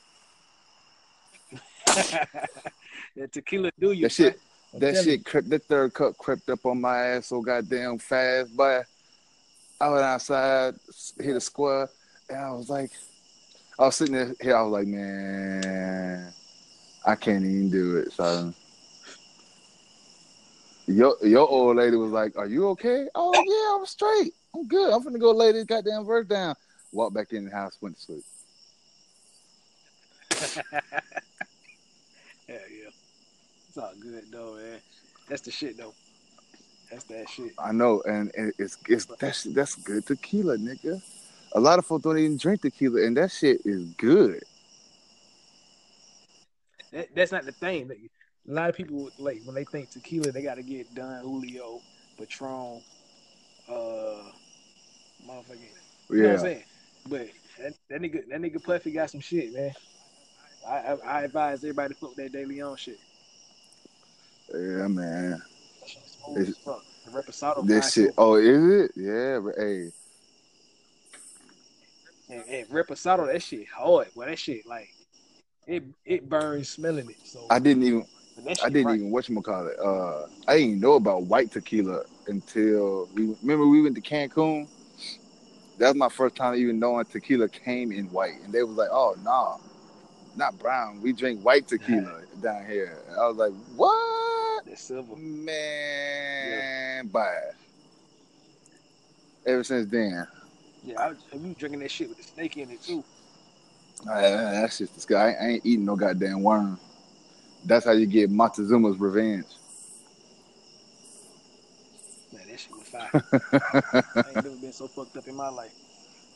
That tequila do you? That shit. That shit crept, that third cup crept up on my ass so goddamn fast, but I went outside, hit a square, and I was like, I was sitting there, here, I was like, man, I can't even do it. So your, your old lady was like, are you okay? Oh, yeah, I'm straight. I'm good. I'm finna go lay this goddamn verse down. Walked back in the house, went to sleep. Hell yeah. It's all good though, man. That's the shit though. That's that shit. I know, and, and it's it's that's that's good tequila, nigga. A lot of folks don't even drink tequila, and that shit is good. That, that's not the thing. A lot of people, like, when they think tequila, they got to get Don Julio, Patron, uh, motherfucking. You yeah. know what I'm saying? But that, that nigga, that nigga Puffy got some shit, man. I, I, I advise everybody to fuck that De Leon shit. Yeah, man. That shit's smooth as fuck. The Reposado. This shit. Oh, is it? Yeah. Hey. And, and Reposado, that shit hard. Well, that shit like it it burns smelling it. So I didn't even I didn't right. even whatchamacallit. Uh, I didn't even know about white tequila until we remember we went to Cancun. That was my first time even knowing tequila came in white, and they was like, "Oh nah, not brown. We drink white tequila down here." And I was like, "What? That's silver, man, yeah. Bye." Ever since then. Yeah, I was, I was drinking that shit with the snake in it, too. Uh, that's just disgusting. I, I ain't eating no goddamn worm. That's how you get Montezuma's revenge. Man, that shit was fire. I ain't never been so fucked up in my life.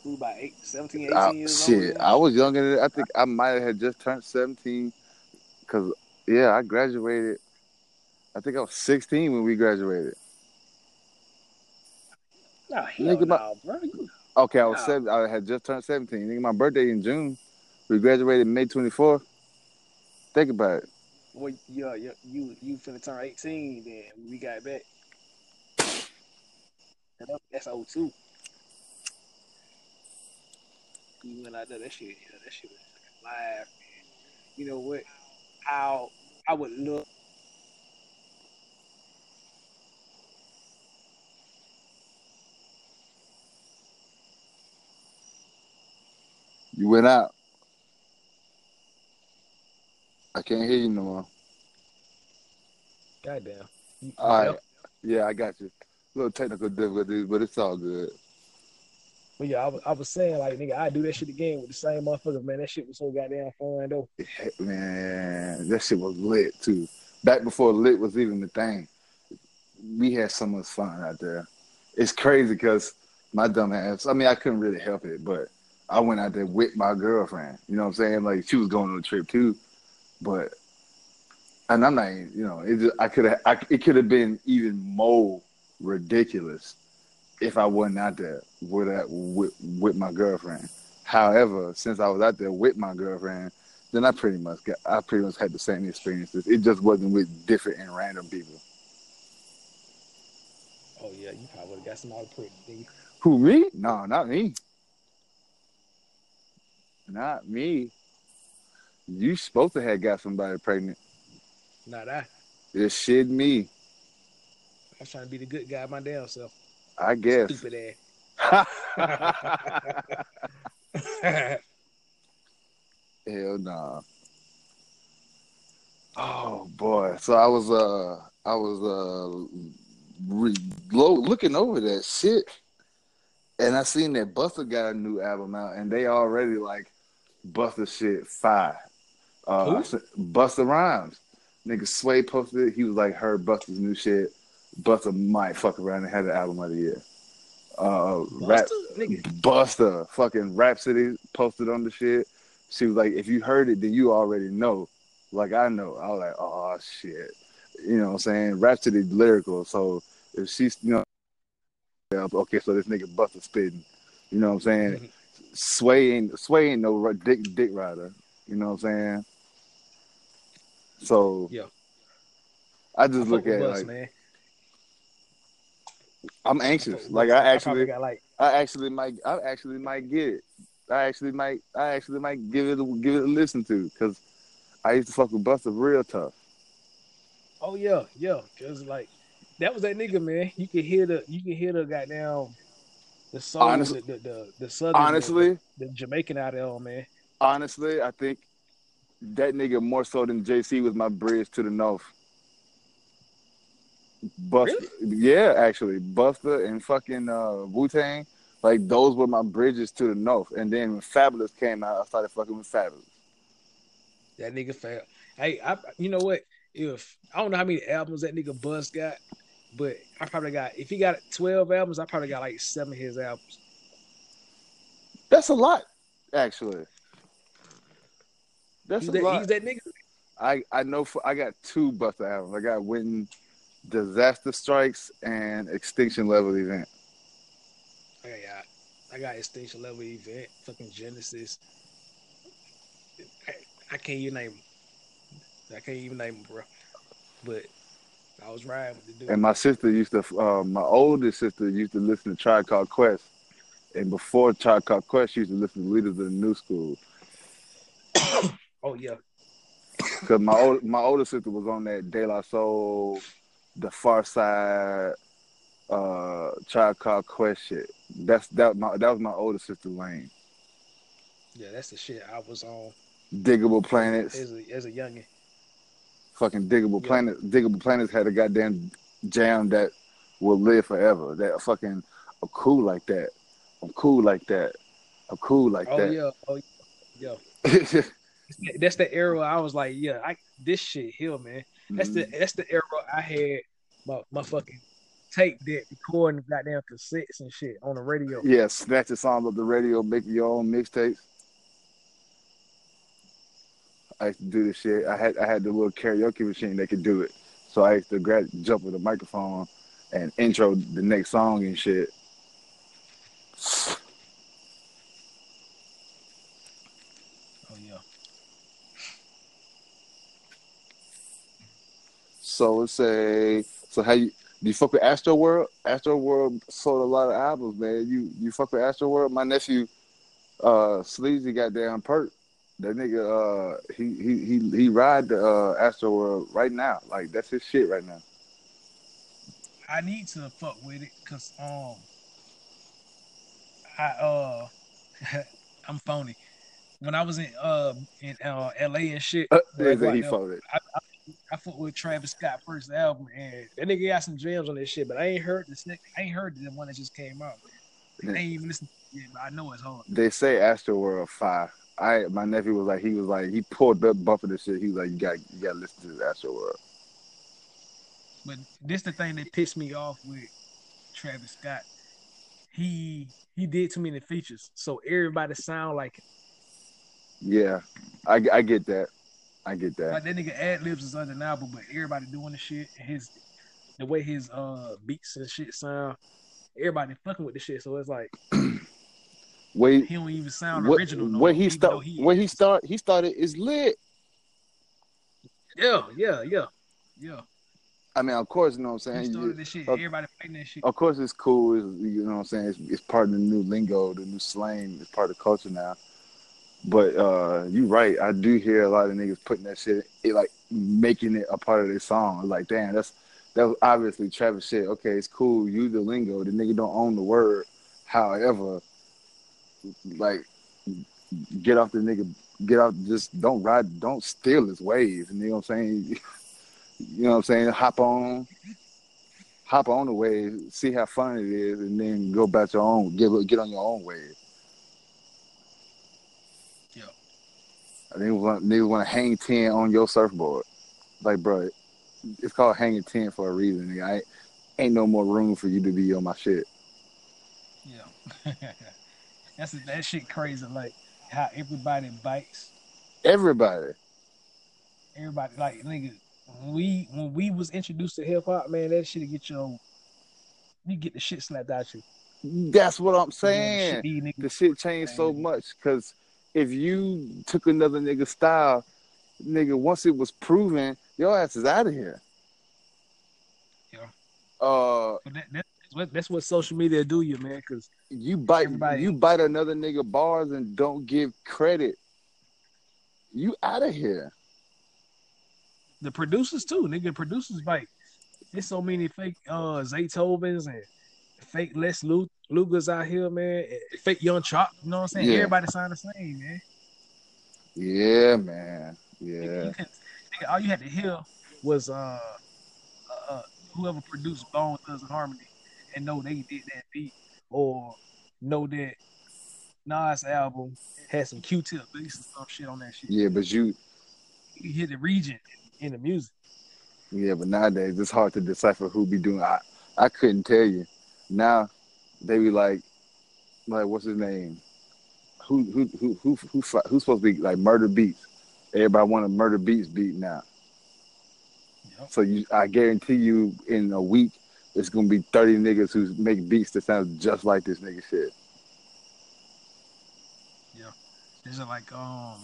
We were about eight, seventeen, eighteen uh, years shit. old. Shit, I was younger than I think I might have had just turned seventeen. Because, yeah, I graduated. I think I was sixteen when we graduated. Nah, hell nah, my- bro. You- Okay, I was no. seven, I had just turned seventeen. Nigga, my birthday in June. We graduated May twenty-fourth. Think about it. Well, yeah, yeah, you you finna turn eighteen then when we got back. That's oh two. You went out there, that shit, yeah, that shit was live, man. You know what? I I would love. You went out. I can't hear you no more. Goddamn. All right. Yeah, I got you. A little technical difficulties, but it's all good. But yeah, I was, I was saying, like, nigga, I do that shit again with the same motherfuckers, man. That shit was so goddamn fun, though. Yeah, man, that shit was lit, too. Back before lit was even the thing, we had so much fun out there. It's crazy because my dumb ass, I mean, I couldn't really help it, but I went out there with my girlfriend. You know what I'm saying? Like, she was going on a trip, too. But, and I'm not, you know, it just, I could have, I, it could have been even more ridiculous if I wasn't out there with, that, with with my girlfriend. However, since I was out there with my girlfriend, then I pretty much got, I pretty much had the same experiences. It just wasn't with different and random people. Oh, yeah, you probably would have got somebody pretty, didn't you? Who, me? No, not me. Not me. You supposed to have got somebody pregnant. Not I. It's shit me. I'm trying to be the good guy my damn self. I guess. Stupid ass. Hell nah. Oh boy. So I was uh I was uh re- lo- looking over that shit, and I seen that Busta got a new album out, and they already like Busta shit fire. Uh, Busta Rhymes. Nigga Sway posted it. He was like, heard Busta's new shit. Busta might fuck around and had an album of the year. Uh, Busta? Rap, nigga. Busta fucking Rhapsody posted on the shit. She was like, if you heard it, then you already know. Like, I know. I was like, oh, shit. You know what I'm saying? Rhapsody lyrical. So if she's, you know, okay, so this nigga Busta spitting. You know what I'm saying? Mm-hmm. Sway ain't Sway ain't no dick dick rider. You know what I'm saying? So yeah, I just I look at it like, man. I'm anxious. I like I actually, I, like... I actually might, I actually might get it. I actually might, I actually might give it, a, give it a listen to, because I used to fuck with Busta real tough. Oh yeah, yeah, because like that was that nigga, man. You could hear the, you could hear the goddamn. The soul, honestly, the, the, the, the southern, honestly, the, the Jamaican out of hell, man. Honestly, I think that nigga more so than J C was my bridge to the north. Busta, really? Yeah, actually, Busta and fucking uh, Wu-Tang, like those were my bridges to the north. And then when Fabulous came out, I started fucking with Fabulous. That nigga fell. Hey, I, you know what? If I don't know how many albums that nigga Buzz got, but I probably got, if he got twelve albums, I probably got like seven of his albums. That's a lot, actually. That's he's a that, lot. He's that nigga. I, I know for, I got two Busta albums. I got When Disaster Strikes and Extinction Level Event. I got, I got Extinction Level Event, fucking Genesis. I, I can't even name them. I can't even name them, bro. But I was riding with the dude. And my sister used to, uh, my oldest sister used to listen to Tribe Called Quest. And before Tribe Called Quest, she used to listen to Leaders of the New School. Oh, yeah. Because my old, my older sister was on that De La Soul, The Far Side, uh, Tribe Called Quest shit. That's, that, my, that was my older sister lane. Yeah, that's the shit I was on. Diggable Planets. As a, as a youngin'. Fucking Diggable yeah. Planets. Diggable Planets had a goddamn jam that will live forever. That fucking, I'm cool like that. I'm cool like that. I'm cool like oh, that. Yeah. Oh, yeah. Yeah. That's the era I was like, yeah, I, this shit here, man. That's mm-hmm. the that's the era I had my, my fucking tape deck recording goddamn cassettes and shit on the radio. Yeah, snatch the songs off the radio, make your own mixtapes. I used to do this shit. I had I had the little karaoke machine that could do it, so I used to grab, jump with a microphone and intro the next song and shit. Oh yeah. So let's say, so how you do you fuck with Astro World? Astro World sold a lot of albums, man. You you fuck with Astro World? My nephew, uh, Sleazy goddamn Perk. That nigga, uh, he he he he ride the uh, Astro World right now. Like that's his shit right now. I need to fuck with it because um I uh I'm phony. When I was in uh in uh, L A and shit, uh, like, he phony. I, I, I fuck with Travis Scott's first album and that nigga got some jams on that shit, but I ain't heard this nigga. I ain't heard the one that just came out. Man. I ain't even listened to it, but I know it's hard. They say Astro World five. I my nephew was like he was like he pulled up bump of this shit. He was like you got you got to listen to this Astro World. But this the thing that pissed me off with Travis Scott. He he did too many features, so everybody sound like him. Yeah, I, I get that. I get that. Like that nigga ad libs is undeniable, but everybody doing the shit and his the way his uh beats and shit sound. Everybody fucking with the shit, so it's like. Wait, he don't even sound what, original. No where he start, he where he start, he started is lit. Yeah, yeah, yeah, yeah. I mean, of course, you know what I'm saying. He started this shit. Of, Everybody fighting that shit. Of course, it's cool. It's, you know what I'm saying. It's, it's part of the new lingo, the new slang. It's part of the culture now. But uh, you're right. I do hear a lot of niggas putting that shit, it, like making it a part of their song. Like, damn, that's that was obviously Travis shit. Okay, it's cool. Use the lingo. The nigga don't own the word. However. Like, get off the nigga, get off, just don't ride, don't steal his wave. You know what I'm saying? You know what I'm saying? Hop on, hop on the wave, see how fun it is, and then go back your own, get, get on your own wave. Yeah. I think niggas want to hang ten on your surfboard. Like, bro, it's called hanging ten for a reason. Nigga. I ain't no more room for you to be on my shit. Yeah. That's that shit crazy, like how everybody bites. Everybody. Everybody, like nigga, when we when we was introduced to hip hop, man, that shit get your you get the shit slapped out you. That's what I'm saying. You know, the shit, the shit changed so much because if you took another nigga's style, nigga, once it was proven, your ass is out of here. Yeah. Uh. But that, that- That's what social media do you, man. Cause you bite, everybody... you bite another nigga bars and don't give credit. You out of here. The producers too, nigga. Producers bite. There's so many fake uh, Zaytovens and fake Les Lugas out here, man. Fake Young Chop. You know what I'm saying? Yeah. Everybody sound the same, man. Yeah, man. Yeah. You can, nigga, all you had to hear was uh, uh, whoever produced Bone Thugs and Harmony. And know they did that beat, or know that Nas album had some Q-Tip beats and some shit on that shit. Yeah, but you, we hit a region in the music. Yeah, but nowadays it's hard to decipher who be doing. I I couldn't tell you. Now they be like, like what's his name? Who who who who who who's supposed to be like Murder Beats? Everybody want a Murder Beats beat now. Yep. So you, I guarantee you, in a week, it's gonna be thirty niggas who make beats that sound just like this nigga shit. Yeah, these are like um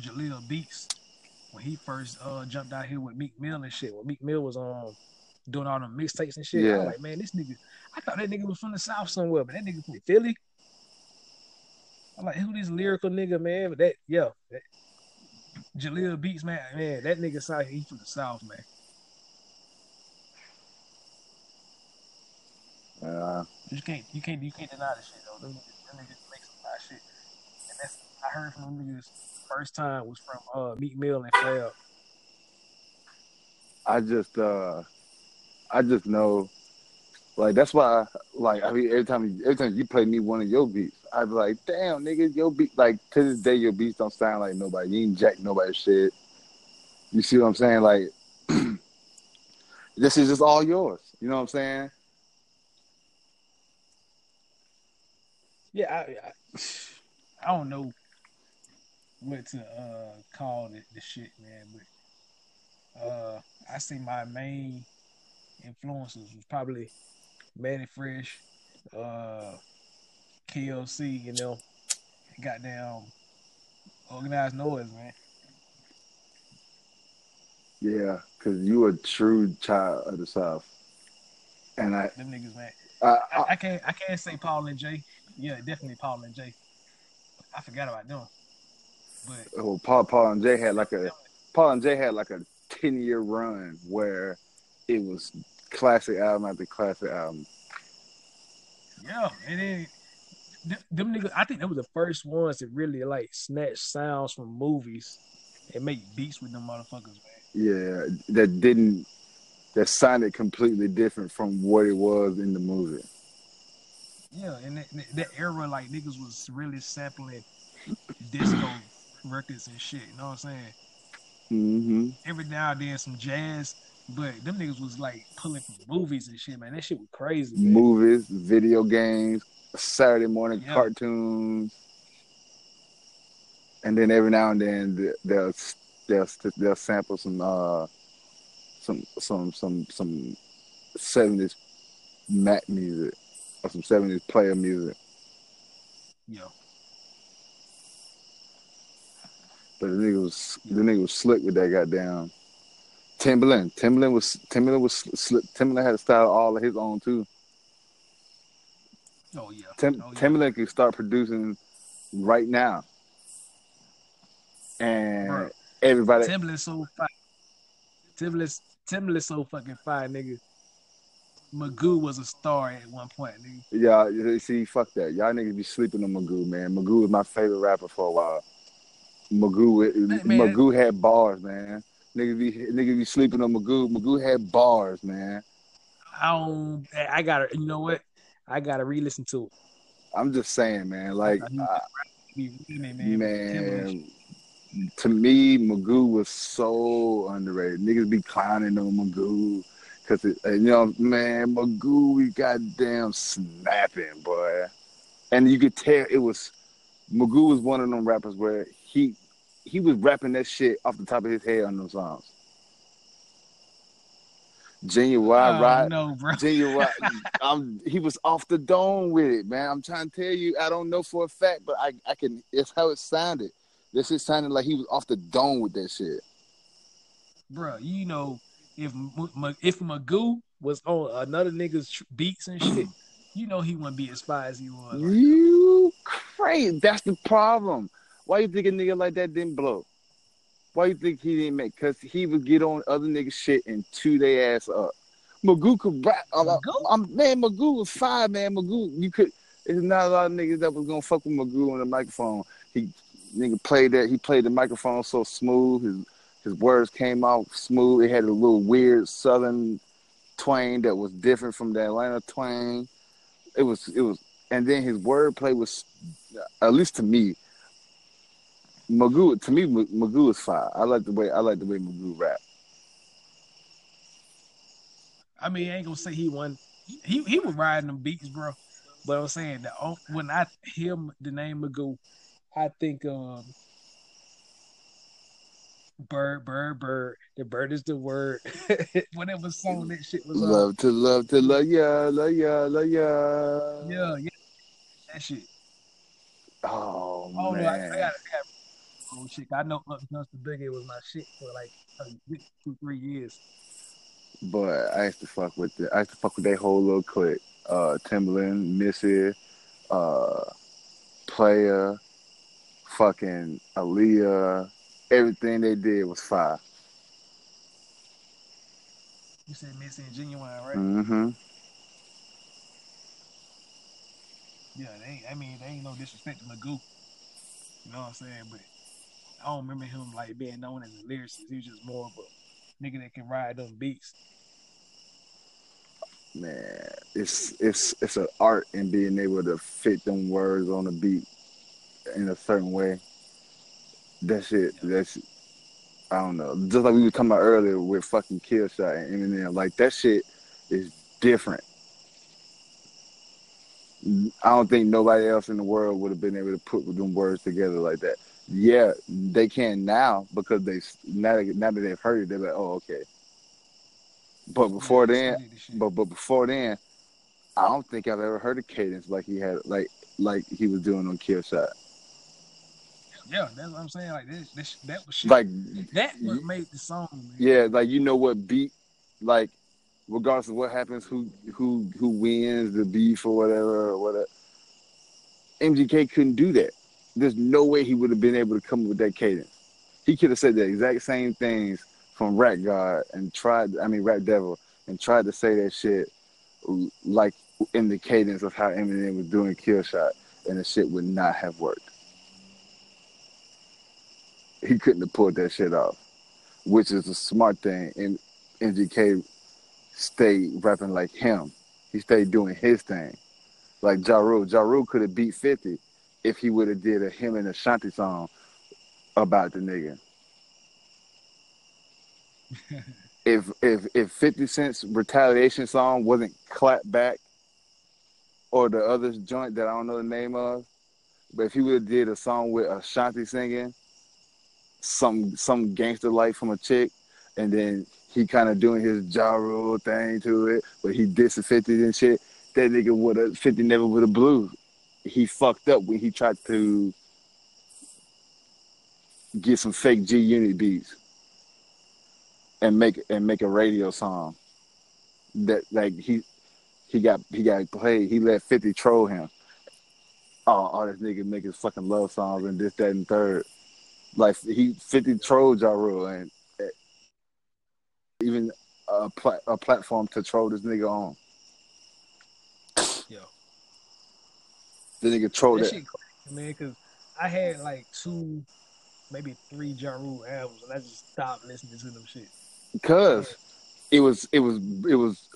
Jahlil Beats. When he first uh, jumped out here with Meek Mill and shit, when Meek Mill was um, doing all the mixtapes and shit, yeah. I was like, man, this nigga, I thought that nigga was from the South somewhere, but that nigga from Philly. I'm like, who this lyrical nigga, man? But that, yeah, that, Jahlil Beats, man, man, that nigga sound like he from the South, man. Uh, you can't, you can't, you can't deny this shit though. Them niggas, them niggas make some hot shit, and that's I heard from them niggas. First time was from uh, Meek Mill and Fab. I just, uh, I just know, like that's why, I, like I mean, every time, every time you play me one of your beats, I'd be like, damn, nigga, your beat, like to this day, your beats don't sound like nobody. You ain't jack nobody's shit. You see what I'm saying? Like, this is just all yours. You know what I'm saying? Yeah, I, I, I don't know what to uh, call the, the shit, man, but uh, I see my main influences was probably Manny Fresh, uh, K L C, you know, goddamn Organized Noise, man. Yeah, because you a true child of the South. And I... Them niggas, man. I, I, I, I can't I can't say Paul and Jay. Yeah, definitely Paul and Jay. I forgot about them. But, oh, Paul, Paul and Jay had like a Paul and Jay had like a ten year run where it was classic album after classic album. Yeah, and then th- them niggas, I think that was the first ones that really like snatched sounds from movies and make beats with them motherfuckers, man. Yeah, that didn't that sounded completely different from what it was in the movie. Yeah, and that, that era, like niggas was really sampling disco records and shit, you know what I'm saying? Mm-hmm. Every now and then some jazz, but them niggas was like pulling from movies and shit, man. That shit was crazy, man. Movies, video games, Saturday morning yeah. cartoons, and then every now and then they'll they'll they'll sample some uh some some some some seventies Mac music or some seventies player music. Yeah. But the nigga was the nigga was slick with that goddamn Timbaland. Timbaland was Timbaland was slick. Timbaland had a style all of his own too. Oh yeah. Tim, oh, yeah. Timbaland can start producing right now, and bro, everybody. Timbaland so fire. Timbaland Timbaland so fucking fire, nigga. Magoo was a star at one point, nigga. Yeah, you see, fuck that. Y'all niggas be sleeping on Magoo, man. Magoo was my favorite rapper for a while. Magoo, man, Magoo had bars, man. Nigga be, nigga be sleeping on Magoo. Magoo had bars, man. I don't, I gotta, you know what? I gotta re-listen to it. I'm just saying, man. Like, uh, man, man, to me, Magoo was so underrated. Niggas be clowning on Magoo because, you know, man, Magoo, we goddamn snapping, boy. And you could tell it was, Magoo was one of them rappers where he he was rapping that shit off the top of his head on those songs. Genuine oh, ride, no, bro. Genuine. I'm, he was off the dome with it, man. I'm trying to tell you, I don't know for a fact, but I, I can. It's how it sounded. This shit sounded like he was off the dome with that shit, bro. You know, if if Magoo was on another nigga's beats and shit, you know he wouldn't be as fire as he was. Like, you crazy? That's the problem. Why you think a nigga like that didn't blow? Why you think he didn't make? Because he would get on other niggas' shit and chew their ass up. Magoo could rap. Magoo? I'm, man, Magoo was fire, man. Magoo, you could. There's not a lot of niggas that was gonna fuck with Magoo on the microphone. He nigga played that. He played the microphone so smooth. His his words came out smooth. It had a little weird southern twang that was different from the Atlanta twang. It was, it was, and then his wordplay was, at least to me, Magoo, to me, Magoo is fire. I like the way I like the way Magoo rap. I mean, I ain't gonna say he won. He he was riding them beats, bro. But I'm saying that when I hear the name Magoo, I think um bird, bird, bird. The bird is the word. Whatever song that shit was. Love on. To love to love ya, love ya, love ya. Yeah, yeah, that shit. Oh, oh man! No, I, I gotta, I gotta, oh shit! I know Up Guns the Biggie was my shit for like uh, two, three years. But I used to fuck with the, I used to fuck with that whole little clique. Uh, Timbaland, Missy, uh, Player, fucking Aaliyah. Everything they did was fire. You said Missy and Genuine, right? Mm-hmm. Yeah, they. I mean, they ain't no disrespect to Magoo. You know what I'm saying? But I don't remember him like being known as a lyricist. He was just more of a nigga that can ride them beats. Man, it's it's it's an art in being able to fit them words on a beat in a certain way. That shit, yeah. That's I don't know. Just like we were talking about earlier with fucking Killshot and Eminem, like that shit is different. I don't think nobody else in the world would have been able to put them words together like that. Yeah, they can now because they now, now that they've heard it, they're like, oh, okay. But before then, but but before then, I don't think I've ever heard a cadence like he had, like like he was doing on Killshot. Yeah, that's what I'm saying. Like this, this that was shit. Like that what made the song. Man. Yeah, like you know what beat, like. Regardless of what happens, who who who wins the beef or whatever, or whatever, M G K couldn't do that. There's no way he would have been able to come up with that cadence. He could have said the exact same things from Rap God and tried, I mean Rap Devil, and tried to say that shit like in the cadence of how Eminem was doing Killshot, and the shit would not have worked. He couldn't have pulled that shit off, which is a smart thing. And M G K stayed rapping like him. He stayed doing his thing. Like Ja Rule. Ja Rule could have beat fifty if he would have did a him and Ashanti song about the nigga. if if if fifty Cent's retaliation song wasn't Clap Back or the other joint that I don't know the name of, but if he would have did a song with Ashanti singing, some some gangster life from a chick, and then he kind of doing his Ja Rule thing to it, but he dissed fifty and shit. That nigga would have, fifty never would have blew. He fucked up when he tried to get some fake G-Unit beats and make and make a radio song. That like he he got he got played. He let fifty troll him. Oh, all this nigga making fucking love songs and this, that, and third. Like he fifty trolled Ja Rule and. Even a, pla- a platform to troll this nigga on. Yo, the nigga trolled that. That shit crazy, man, because I had like two, maybe three Ja Rule albums, and I just stopped listening to them shit. Because yeah. it was it was it was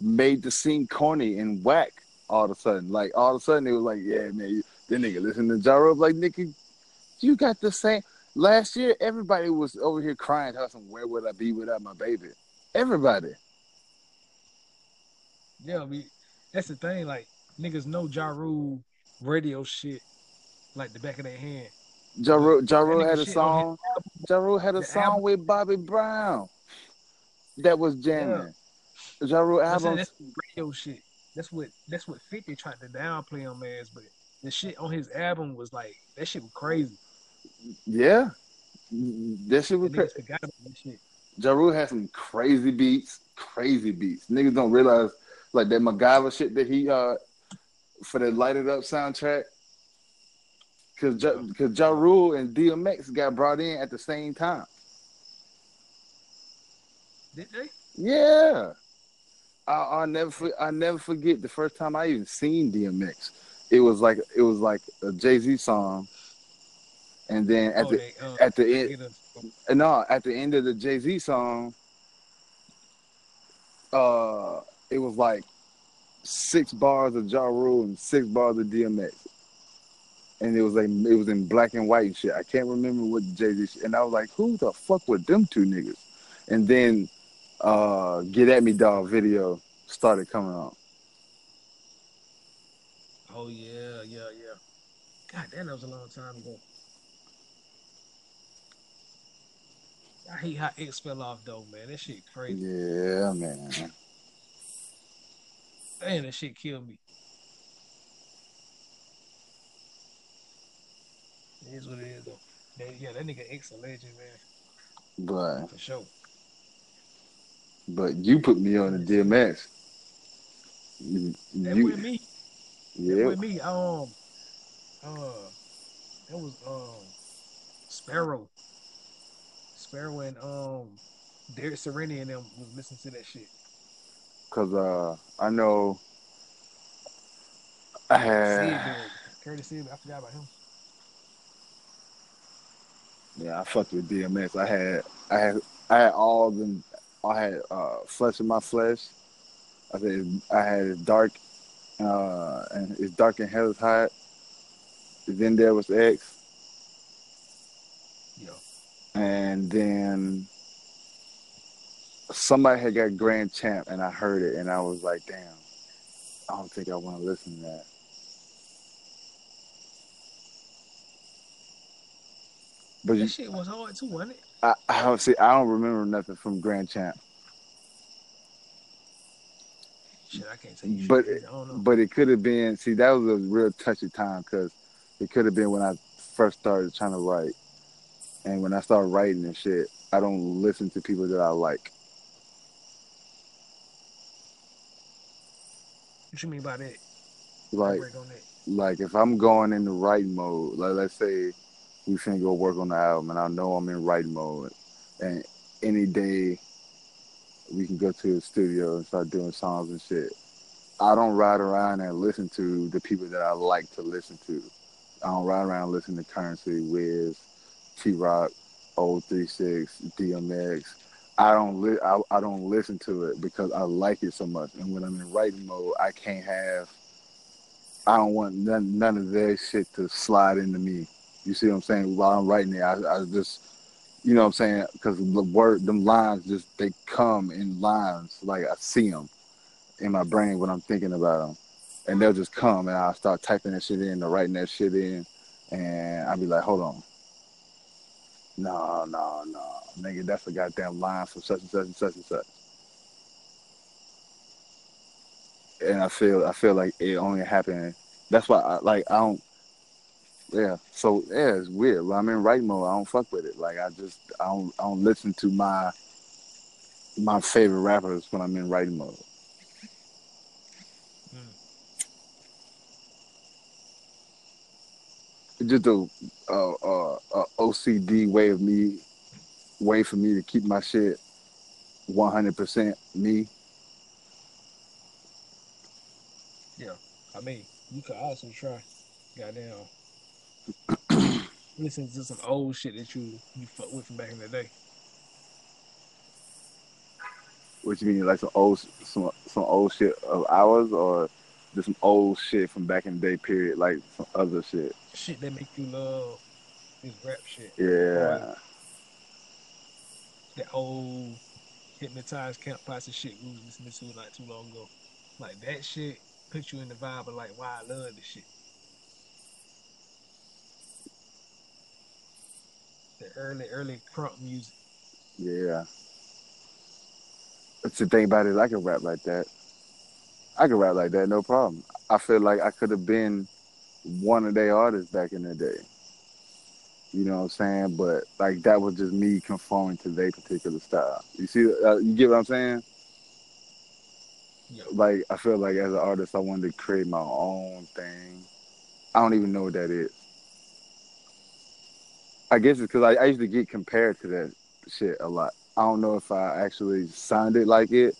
made to seem corny and whack. All of a sudden, like all of a sudden, it was like, yeah, man, the nigga listen to Ja Rule, like nigga, you got the same. Last year, everybody was over here crying, hustling, where would I be without my baby? Everybody. Yeah, we, that's the thing. Like, niggas know Ja Rule radio shit like the back of their hand. Ja Rule, Ja Rule had a song. Ja Rule had a song album. With Bobby Brown that was jamming. Yeah. Ja Rule album. That's radio shit. That's what, that's what fifty tried to downplay on as, but the shit on his album was like, that shit was crazy. Yeah, that shit was crazy. Ja Rule had some crazy beats, crazy beats. Niggas don't realize, like that MacGyver shit that he uh for that Light It Up soundtrack. Cause ja, cause Ja Rule and D M X got brought in at the same time. Did they? Yeah, I, I'll never I never forget the first time I even seen D M X. It was like it was like a Jay Z song. And then at oh, the they, uh, at the end, a... no, at the end of the Jay Z song, uh, it was like six bars of Ja Rule and six bars of D M X. and it was like it was in black and white and shit. I can't remember what Jay Z. And I was like, who the fuck were them two niggas? And then uh, Get At Me Dog video started coming on. Oh yeah, yeah, yeah. God damn, that was a long time ago. I hate how X fell off though, man. That shit crazy. Yeah, man. Man, that shit killed me. It is what it is though. That, yeah, that nigga X a legend, man. But for sure. But you put me on the D M X. You, that you, with me. Yeah. That with me. Um. Uh. That was um. Sparrow. Sparrow and um. Derek Sereni and them was listening to that shit. Cause uh, I know. I had. Curtis Sid, I forgot about him. Yeah, I fucked with D M X. I had, I had, I had all them. I had uh, Flesh in My Flesh. I said I had It's Dark, uh, and It's Dark and Hell Is Hot. Then there was X. Yeah. And then somebody had got Grand Champ, and I heard it, and I was like, damn, I don't think I want to listen to that. But that you, shit was hard too, wasn't it? I, I see. I don't remember nothing from Grand Champ. Shit, I can't say. But it, I don't know. But it could have been. See, that was a real touchy time because it could have been when I first started trying to write, and when I started writing and shit, I don't listen to people that I like. What you mean by that? Like, that. like if I'm going into writing mode, like let's say. We finna go work on the album, and I know I'm in writing mode. And any day we can go to the studio and start doing songs and shit. I don't ride around and listen to the people that I like to listen to. I don't ride around and listen to Currency, Wiz, T-Rock, oh three six, D M X. I don't li- I, I don't listen to it because I like it so much. And when I'm in writing mode, I can't have. I don't want none, none of their shit to slide into me. You see what I'm saying? While I'm writing it, I, I just, you know what I'm saying? Because the word, them lines just, they come in lines. Like, I see them in my brain when I'm thinking about them. And they'll just come, and I'll start typing that shit in or writing that shit in. And I'll be like, hold on. No, no, no. Nigga, that's a goddamn line from such and such and such and such. And I feel, I feel like it only happened. That's why, I, like, I don't. Yeah, so yeah, it's weird. When I'm in writing mode, I don't fuck with it. Like I just, I don't, I don't listen to my my favorite rappers when I'm in writing mode. Mm. It's just a, a, a, a O C D way of me, way for me to keep my shit one hundred percent me. Yeah, I mean, you could also try, goddamn. Listen to some old shit that you you fuck with from back in the day. What you mean, like some old some some old shit of ours, or just some old shit from back in the day? Period, like some other shit. Shit that make you love this rap shit. Yeah. That old Hypnotized Camp Posse shit we was listening to not too long ago. Like that shit put you in the vibe of like why I love this shit. The early, early crump music. Yeah. That's the thing about it. I can rap like that. I can rap like that, no problem. I feel like I could have been one of their artists back in the day. You know what I'm saying? But, like, that was just me conforming to their particular style. You see, uh, you get what I'm saying? Yeah. Like, I feel like as an artist, I wanted to create my own thing. I don't even know what that is. I guess it's because I, I used to get compared to that shit a lot. I don't know if I actually sounded like it.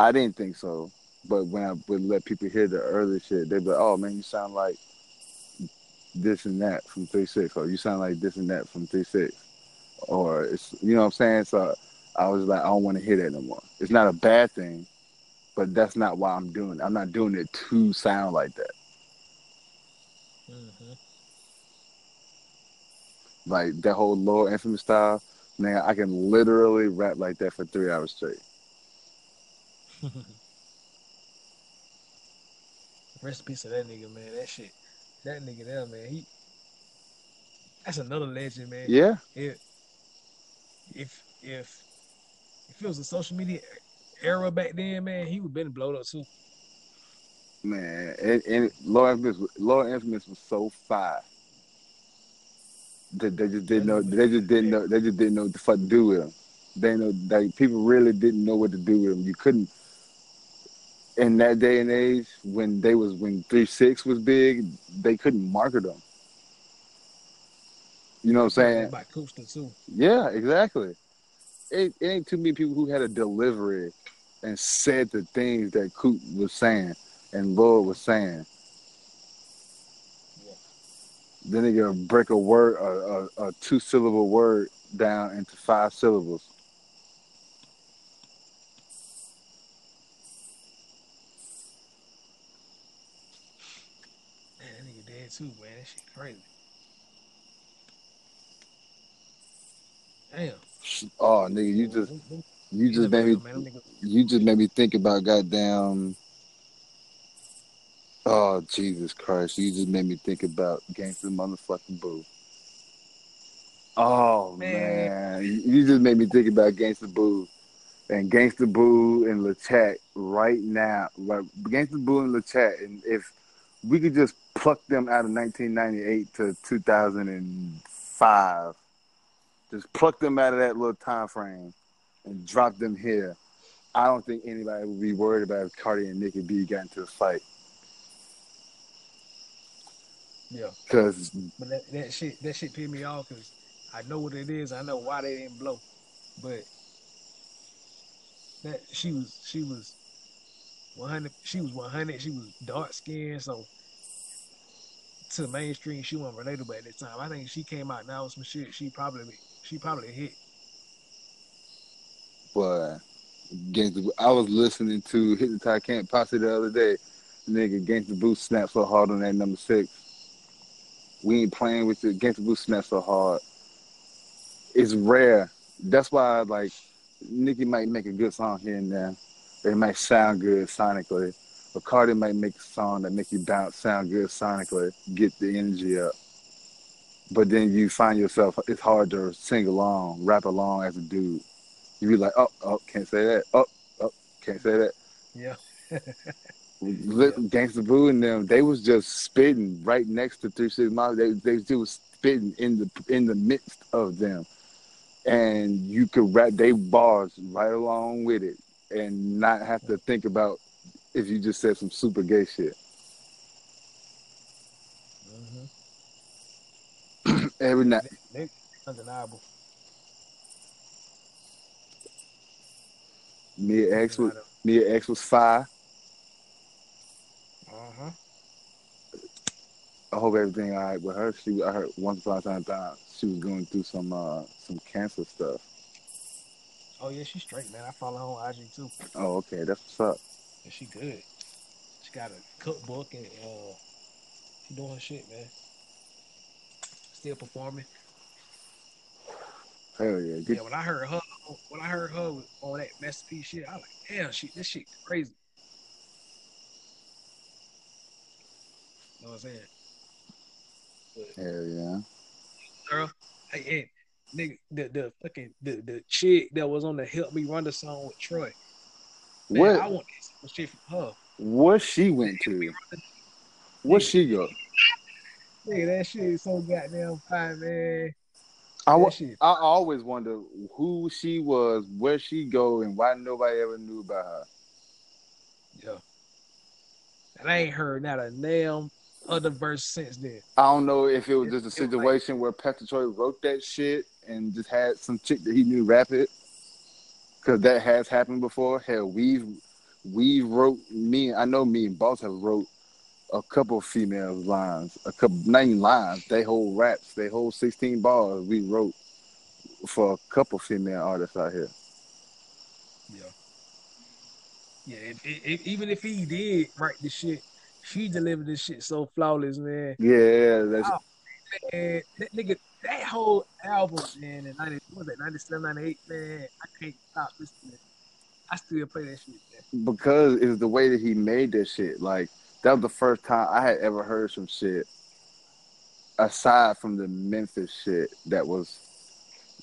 I didn't think so. But when I would let people hear the early shit, they'd be like, oh, man, you sound like this and that from three six. Or you sound like this and that from three six. Or, it's, you know what I'm saying? So I was like, I don't want to hear that no more. It's not a bad thing, but that's not why I'm doing it. I'm not doing it to sound like that. Mm-hmm. man. Like that whole Lord Infamous style, man, I can literally rap like that for three hours straight. Rest in peace to that nigga, man. That shit, that nigga there, man. He, that's another legend, man. Yeah. If if if, if it was a social media era back then, man, he would have been blowed up too. Man, and, and Lord Infamous, Lord Infamous was so fire. They, they just didn't know. They just didn't know. They just didn't know what the fuck to do with him. They know like people really didn't know what to do with him. You couldn't. In that day and age, when they was when three six was big, they couldn't market them. You know what I'm saying? By Costa too. Yeah, exactly. It, it ain't too many people who had a delivery and said the things that Coop was saying and Lord was saying. Then they gonna break a word, a, a, a two-syllable word down into five syllables. Man, that nigga dead too, man. That shit crazy. Damn. Oh, nigga, you just, you just made me, you just made me think about goddamn. Oh, Jesus Christ. You just made me think about Gangsta Motherfucking Boo. Oh, man. man. You just made me think about Gangsta Boo. And Gangsta Boo and La Chat right now. Like, Gangsta Boo and La Chat. And if we could just pluck them out of nineteen ninety-eight to two thousand five, just pluck them out of that little time frame and drop them here, I don't think anybody would be worried about if Cardi and Nicki B got into a fight. Yeah, cause but that, that shit that shit pissed me off because I know what it is. I know why they didn't blow, but that she was she was one hundred. She was one hundred. She was dark skinned, so to the mainstream she wasn't relatable at that time. I think she came out now with some shit. She probably she probably hit. But I was listening to Hit the Ty Camp Posse the other day. Nigga, Gangsta Boo snapped so hard on that number six. We ain't playing with it. Gangsta Boo snaps so hard. It's rare. That's why, like, Nicki might make a good song here and there. It might sound good sonically. Or Cardi might make a song that make you bounce, sound good sonically, get the energy up. But then you find yourself, it's hard to sing along, rap along as a dude. You be like, oh, oh, can't say that. Oh, oh, can't say that. Yeah. Gangsta Boo and them, they was just spitting right next to three six Mafia. They they just was spitting in the in the midst of them, and you could rap they bars right along with it, and not have to think about if you just said some super gay shit. Mm-hmm. Every night, they, undeniable. Me and X was me and X was fire. Uh-huh. I hope everything all right with her. She, I heard once upon a time she was going through some uh, some cancer stuff. Oh yeah, she's straight, man. I follow her on I G too. Oh okay, that's what's up. Yeah, she good. She got a cookbook and uh, she doing her shit, man. Still performing. Hell yeah. Good. Yeah, when I heard her, when I heard her on that masterpiece shit, I was like, damn, she this shit crazy. You know what I'm saying? But, hell yeah. Girl, hey, and nigga, the, the fucking the, the chick that was on the Help Me Run the song with Troy. Man, what? I want this shit from her. What she went to? What she go? Nigga, that shit is so goddamn fine, man. I, w- I always wonder who she was, where she go, and why nobody ever knew about her. Yeah. And I ain't heard not a damn other verse since then. I don't know if it was just a situation like, where Pastor Troy wrote that shit and just had some chick that he knew rap it, because that has happened before. Hell, we've we wrote me. I know me and Boss have wrote a couple of female lines, a couple nine lines. They whole raps, they whole sixteen bars. We wrote for a couple female artists out here. Yeah, yeah. If, if, even if he did write the shit She delivered this shit so flawless, man. Yeah, that's oh, man, that nigga, that whole album, man, in ninety, what was that, ninety-seven, ninety-eight, man, I can't stop listening. I still play that shit, man. Because it's the way that he made that shit. Like, that was the first time I had ever heard some shit aside from the Memphis shit that was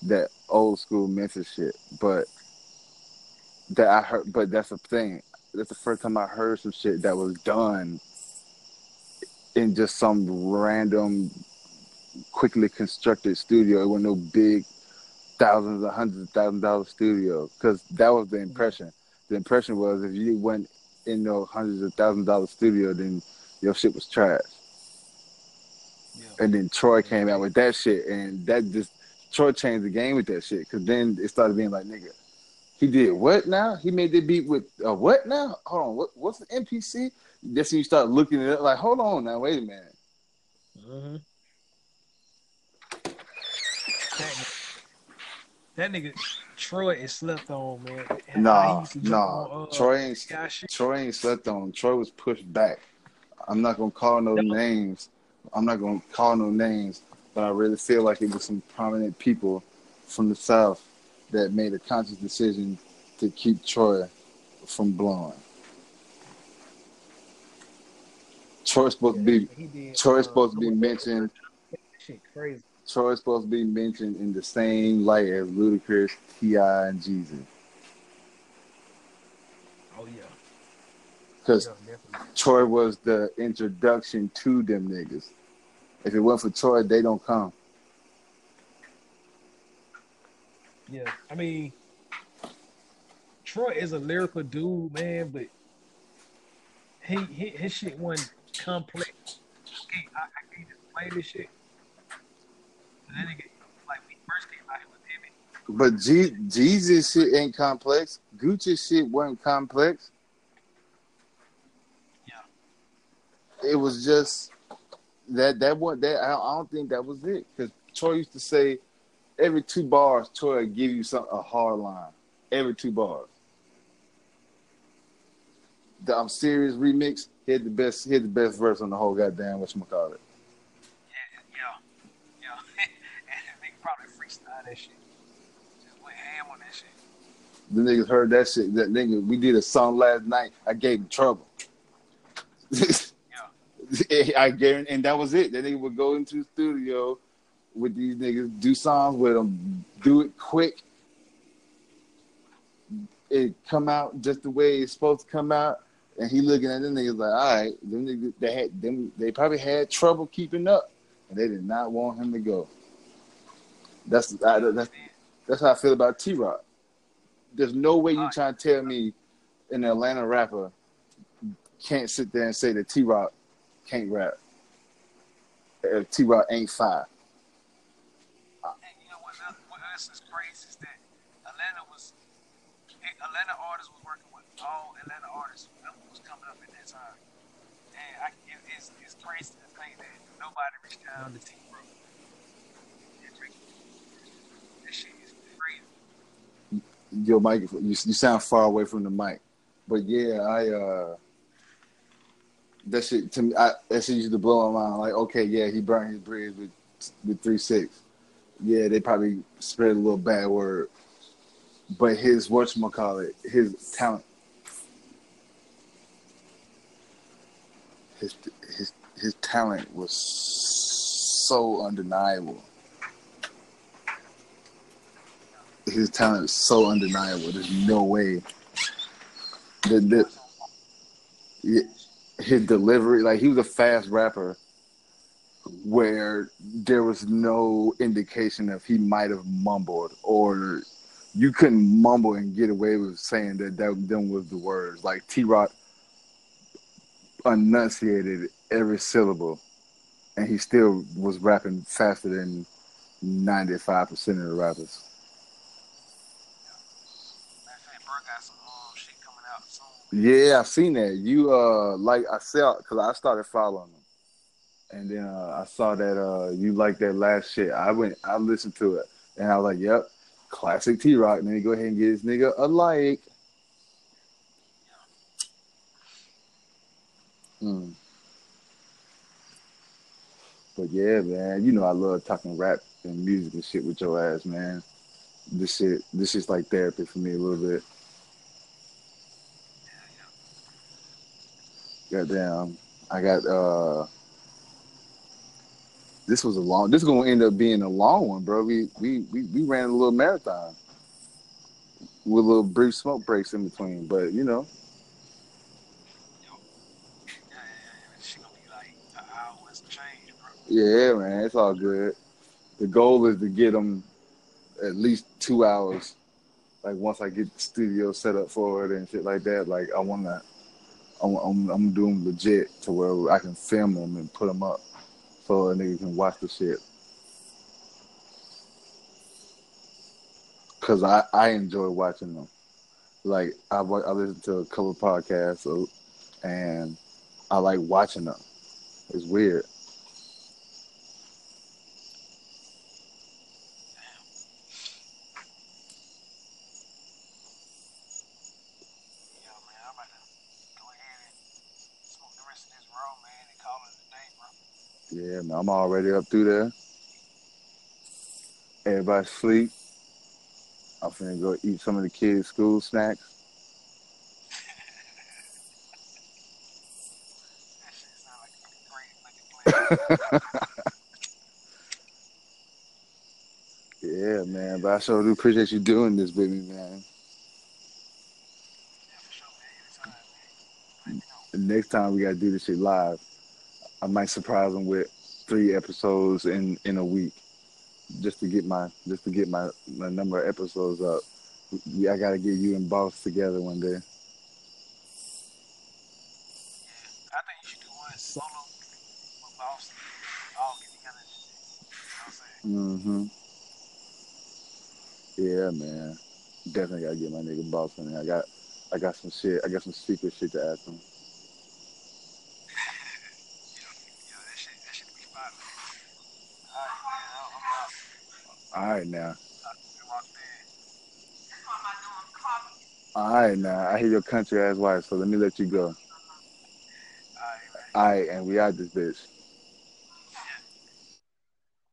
that old school Memphis shit. But that I heard, but that's the thing. That's the first time I heard some shit that was done in just some random, quickly constructed studio. It wasn't no big thousands or hundreds of thousands of dollars studio, because that was the impression. The impression was if you went in no hundreds of thousands of dollars studio, then your shit was trash. Yeah. And then Troy came out with that shit, and that just Troy changed the game with that shit, because then it started being like, nigga, he did what now? He made the beat with uh, what now? Hold on, what, what's the M P C? That's when you start looking at it like, hold on now, wait a minute. Mm-hmm. That, that nigga Troy is slept on, man. Nah, nah. On, uh, Troy ain't Troy ain't slept on. Troy was pushed back. I'm not gonna call no, no names. I'm not gonna call no names, but I really feel like it was some prominent people from the South that made a conscious decision to keep Troy from blowing. Troy's supposed yeah, to be did, Troy's uh, supposed to be mentioned. Shit crazy. Troy's supposed to be mentioned in the same light as Ludacris, T I, and Jeezy. Oh yeah. Because yeah, Troy was the introduction to them niggas. If it wasn't for Troy, they don't come. Yeah, I mean, Troy is a lyrical dude, man, but he, he his shit wasn't complex. He, I, I can't just play this shit. And then it, like, we first came out here with him. But G- Jesus shit ain't complex. Gucci shit wasn't complex. Yeah. It was just that that one that I, I don't think that was it, because Troy used to say, every two bars, Troy will give you some a hard line. Every two bars. The I'm Serious remix, he had the best he had the best verse on the whole goddamn whatchamacallit. Yeah, yeah. Yeah. And they probably freestyle that shit. Just went ham on that shit. The niggas heard that shit. That nigga, we did a song last night. I gave him trouble. Yeah. I guarantee, and that was it. That nigga would go into the studio with these niggas, do songs with them, do it quick. It come out just the way it's supposed to come out, and he looking at them niggas like, all right, them niggas, they had them, they probably had trouble keeping up, and they did not want him to go. That's I, that's, that's how I feel about T-Rock. There's no way you trying to tell me an Atlanta rapper can't sit there and say that T-Rock can't rap. If T-Rock ain't fire. Is crazy is that Atlanta was Atlanta artists was working with all Atlanta artists was coming up at that time, and I, it, it's, it's crazy to think that nobody reached down to T-Rock. That shit is crazy. Yo, Mike, you, you sound far away from the mic, but yeah, I uh, that shit to me, I, that shit used to blow my mind. Like, okay, yeah, he burned his bridge with with three six. Yeah, they probably spread a little bad word, but his whatchamacallit, his talent, his his his talent was so undeniable. His talent is so undeniable. There's no way that his delivery, like he was a fast rapper, where there was no indication of he might have mumbled, or you couldn't mumble and get away with saying that that them was the words. Like T-Rock enunciated every syllable, and he still was rapping faster than ninety-five percent of the rappers. Yeah, I've seen that. You uh, like I said, because I started following him. And then uh, I saw that uh, you liked that last shit. I went, I listened to it, and I was like, "Yep, classic T-Rock." And then he go ahead and get his nigga a like. Mm. But yeah, man, you know I love talking rap and music and shit with your ass, man. This shit, this is like therapy for me a little bit. Goddamn, I got uh. This was a long. This is gonna end up being a long one, bro. We we we we ran a little marathon with little brief smoke breaks in between, but you know. Yeah, man, it's all good. The goal is to get them at least two hours. Like once I get the studio set up for it and shit like that, like I wanna, I'm I'm, I'm doing legit to where I can film them and put them up so a nigga can watch the shit. Cause I, I enjoy watching them. Like I I listen to a couple podcasts and I like watching them. It's weird. Yeah, man, I'm already up through there. Everybody sleep. I'm finna go eat some of the kids' school snacks. That shit sound like a great fucking plan. Yeah, man, but I sure do appreciate you doing this with me, man. Yeah, for sure, man. Anytime, man. Next time we gotta do this shit live. I might surprise them with three episodes in, in a week, just to get my just to get my, my number of episodes up. I gotta get you and Boss together one day. Yeah, I think you should do one solo with Boss. All get together. You know what I'm saying? Mm-hmm. Yeah, man. Definitely gotta get my nigga Boss in there. I got I got some shit. I got some secret shit to ask him. All right now. All right now. I hear your country ass wife, so let me let you go. All right, and we out this bitch.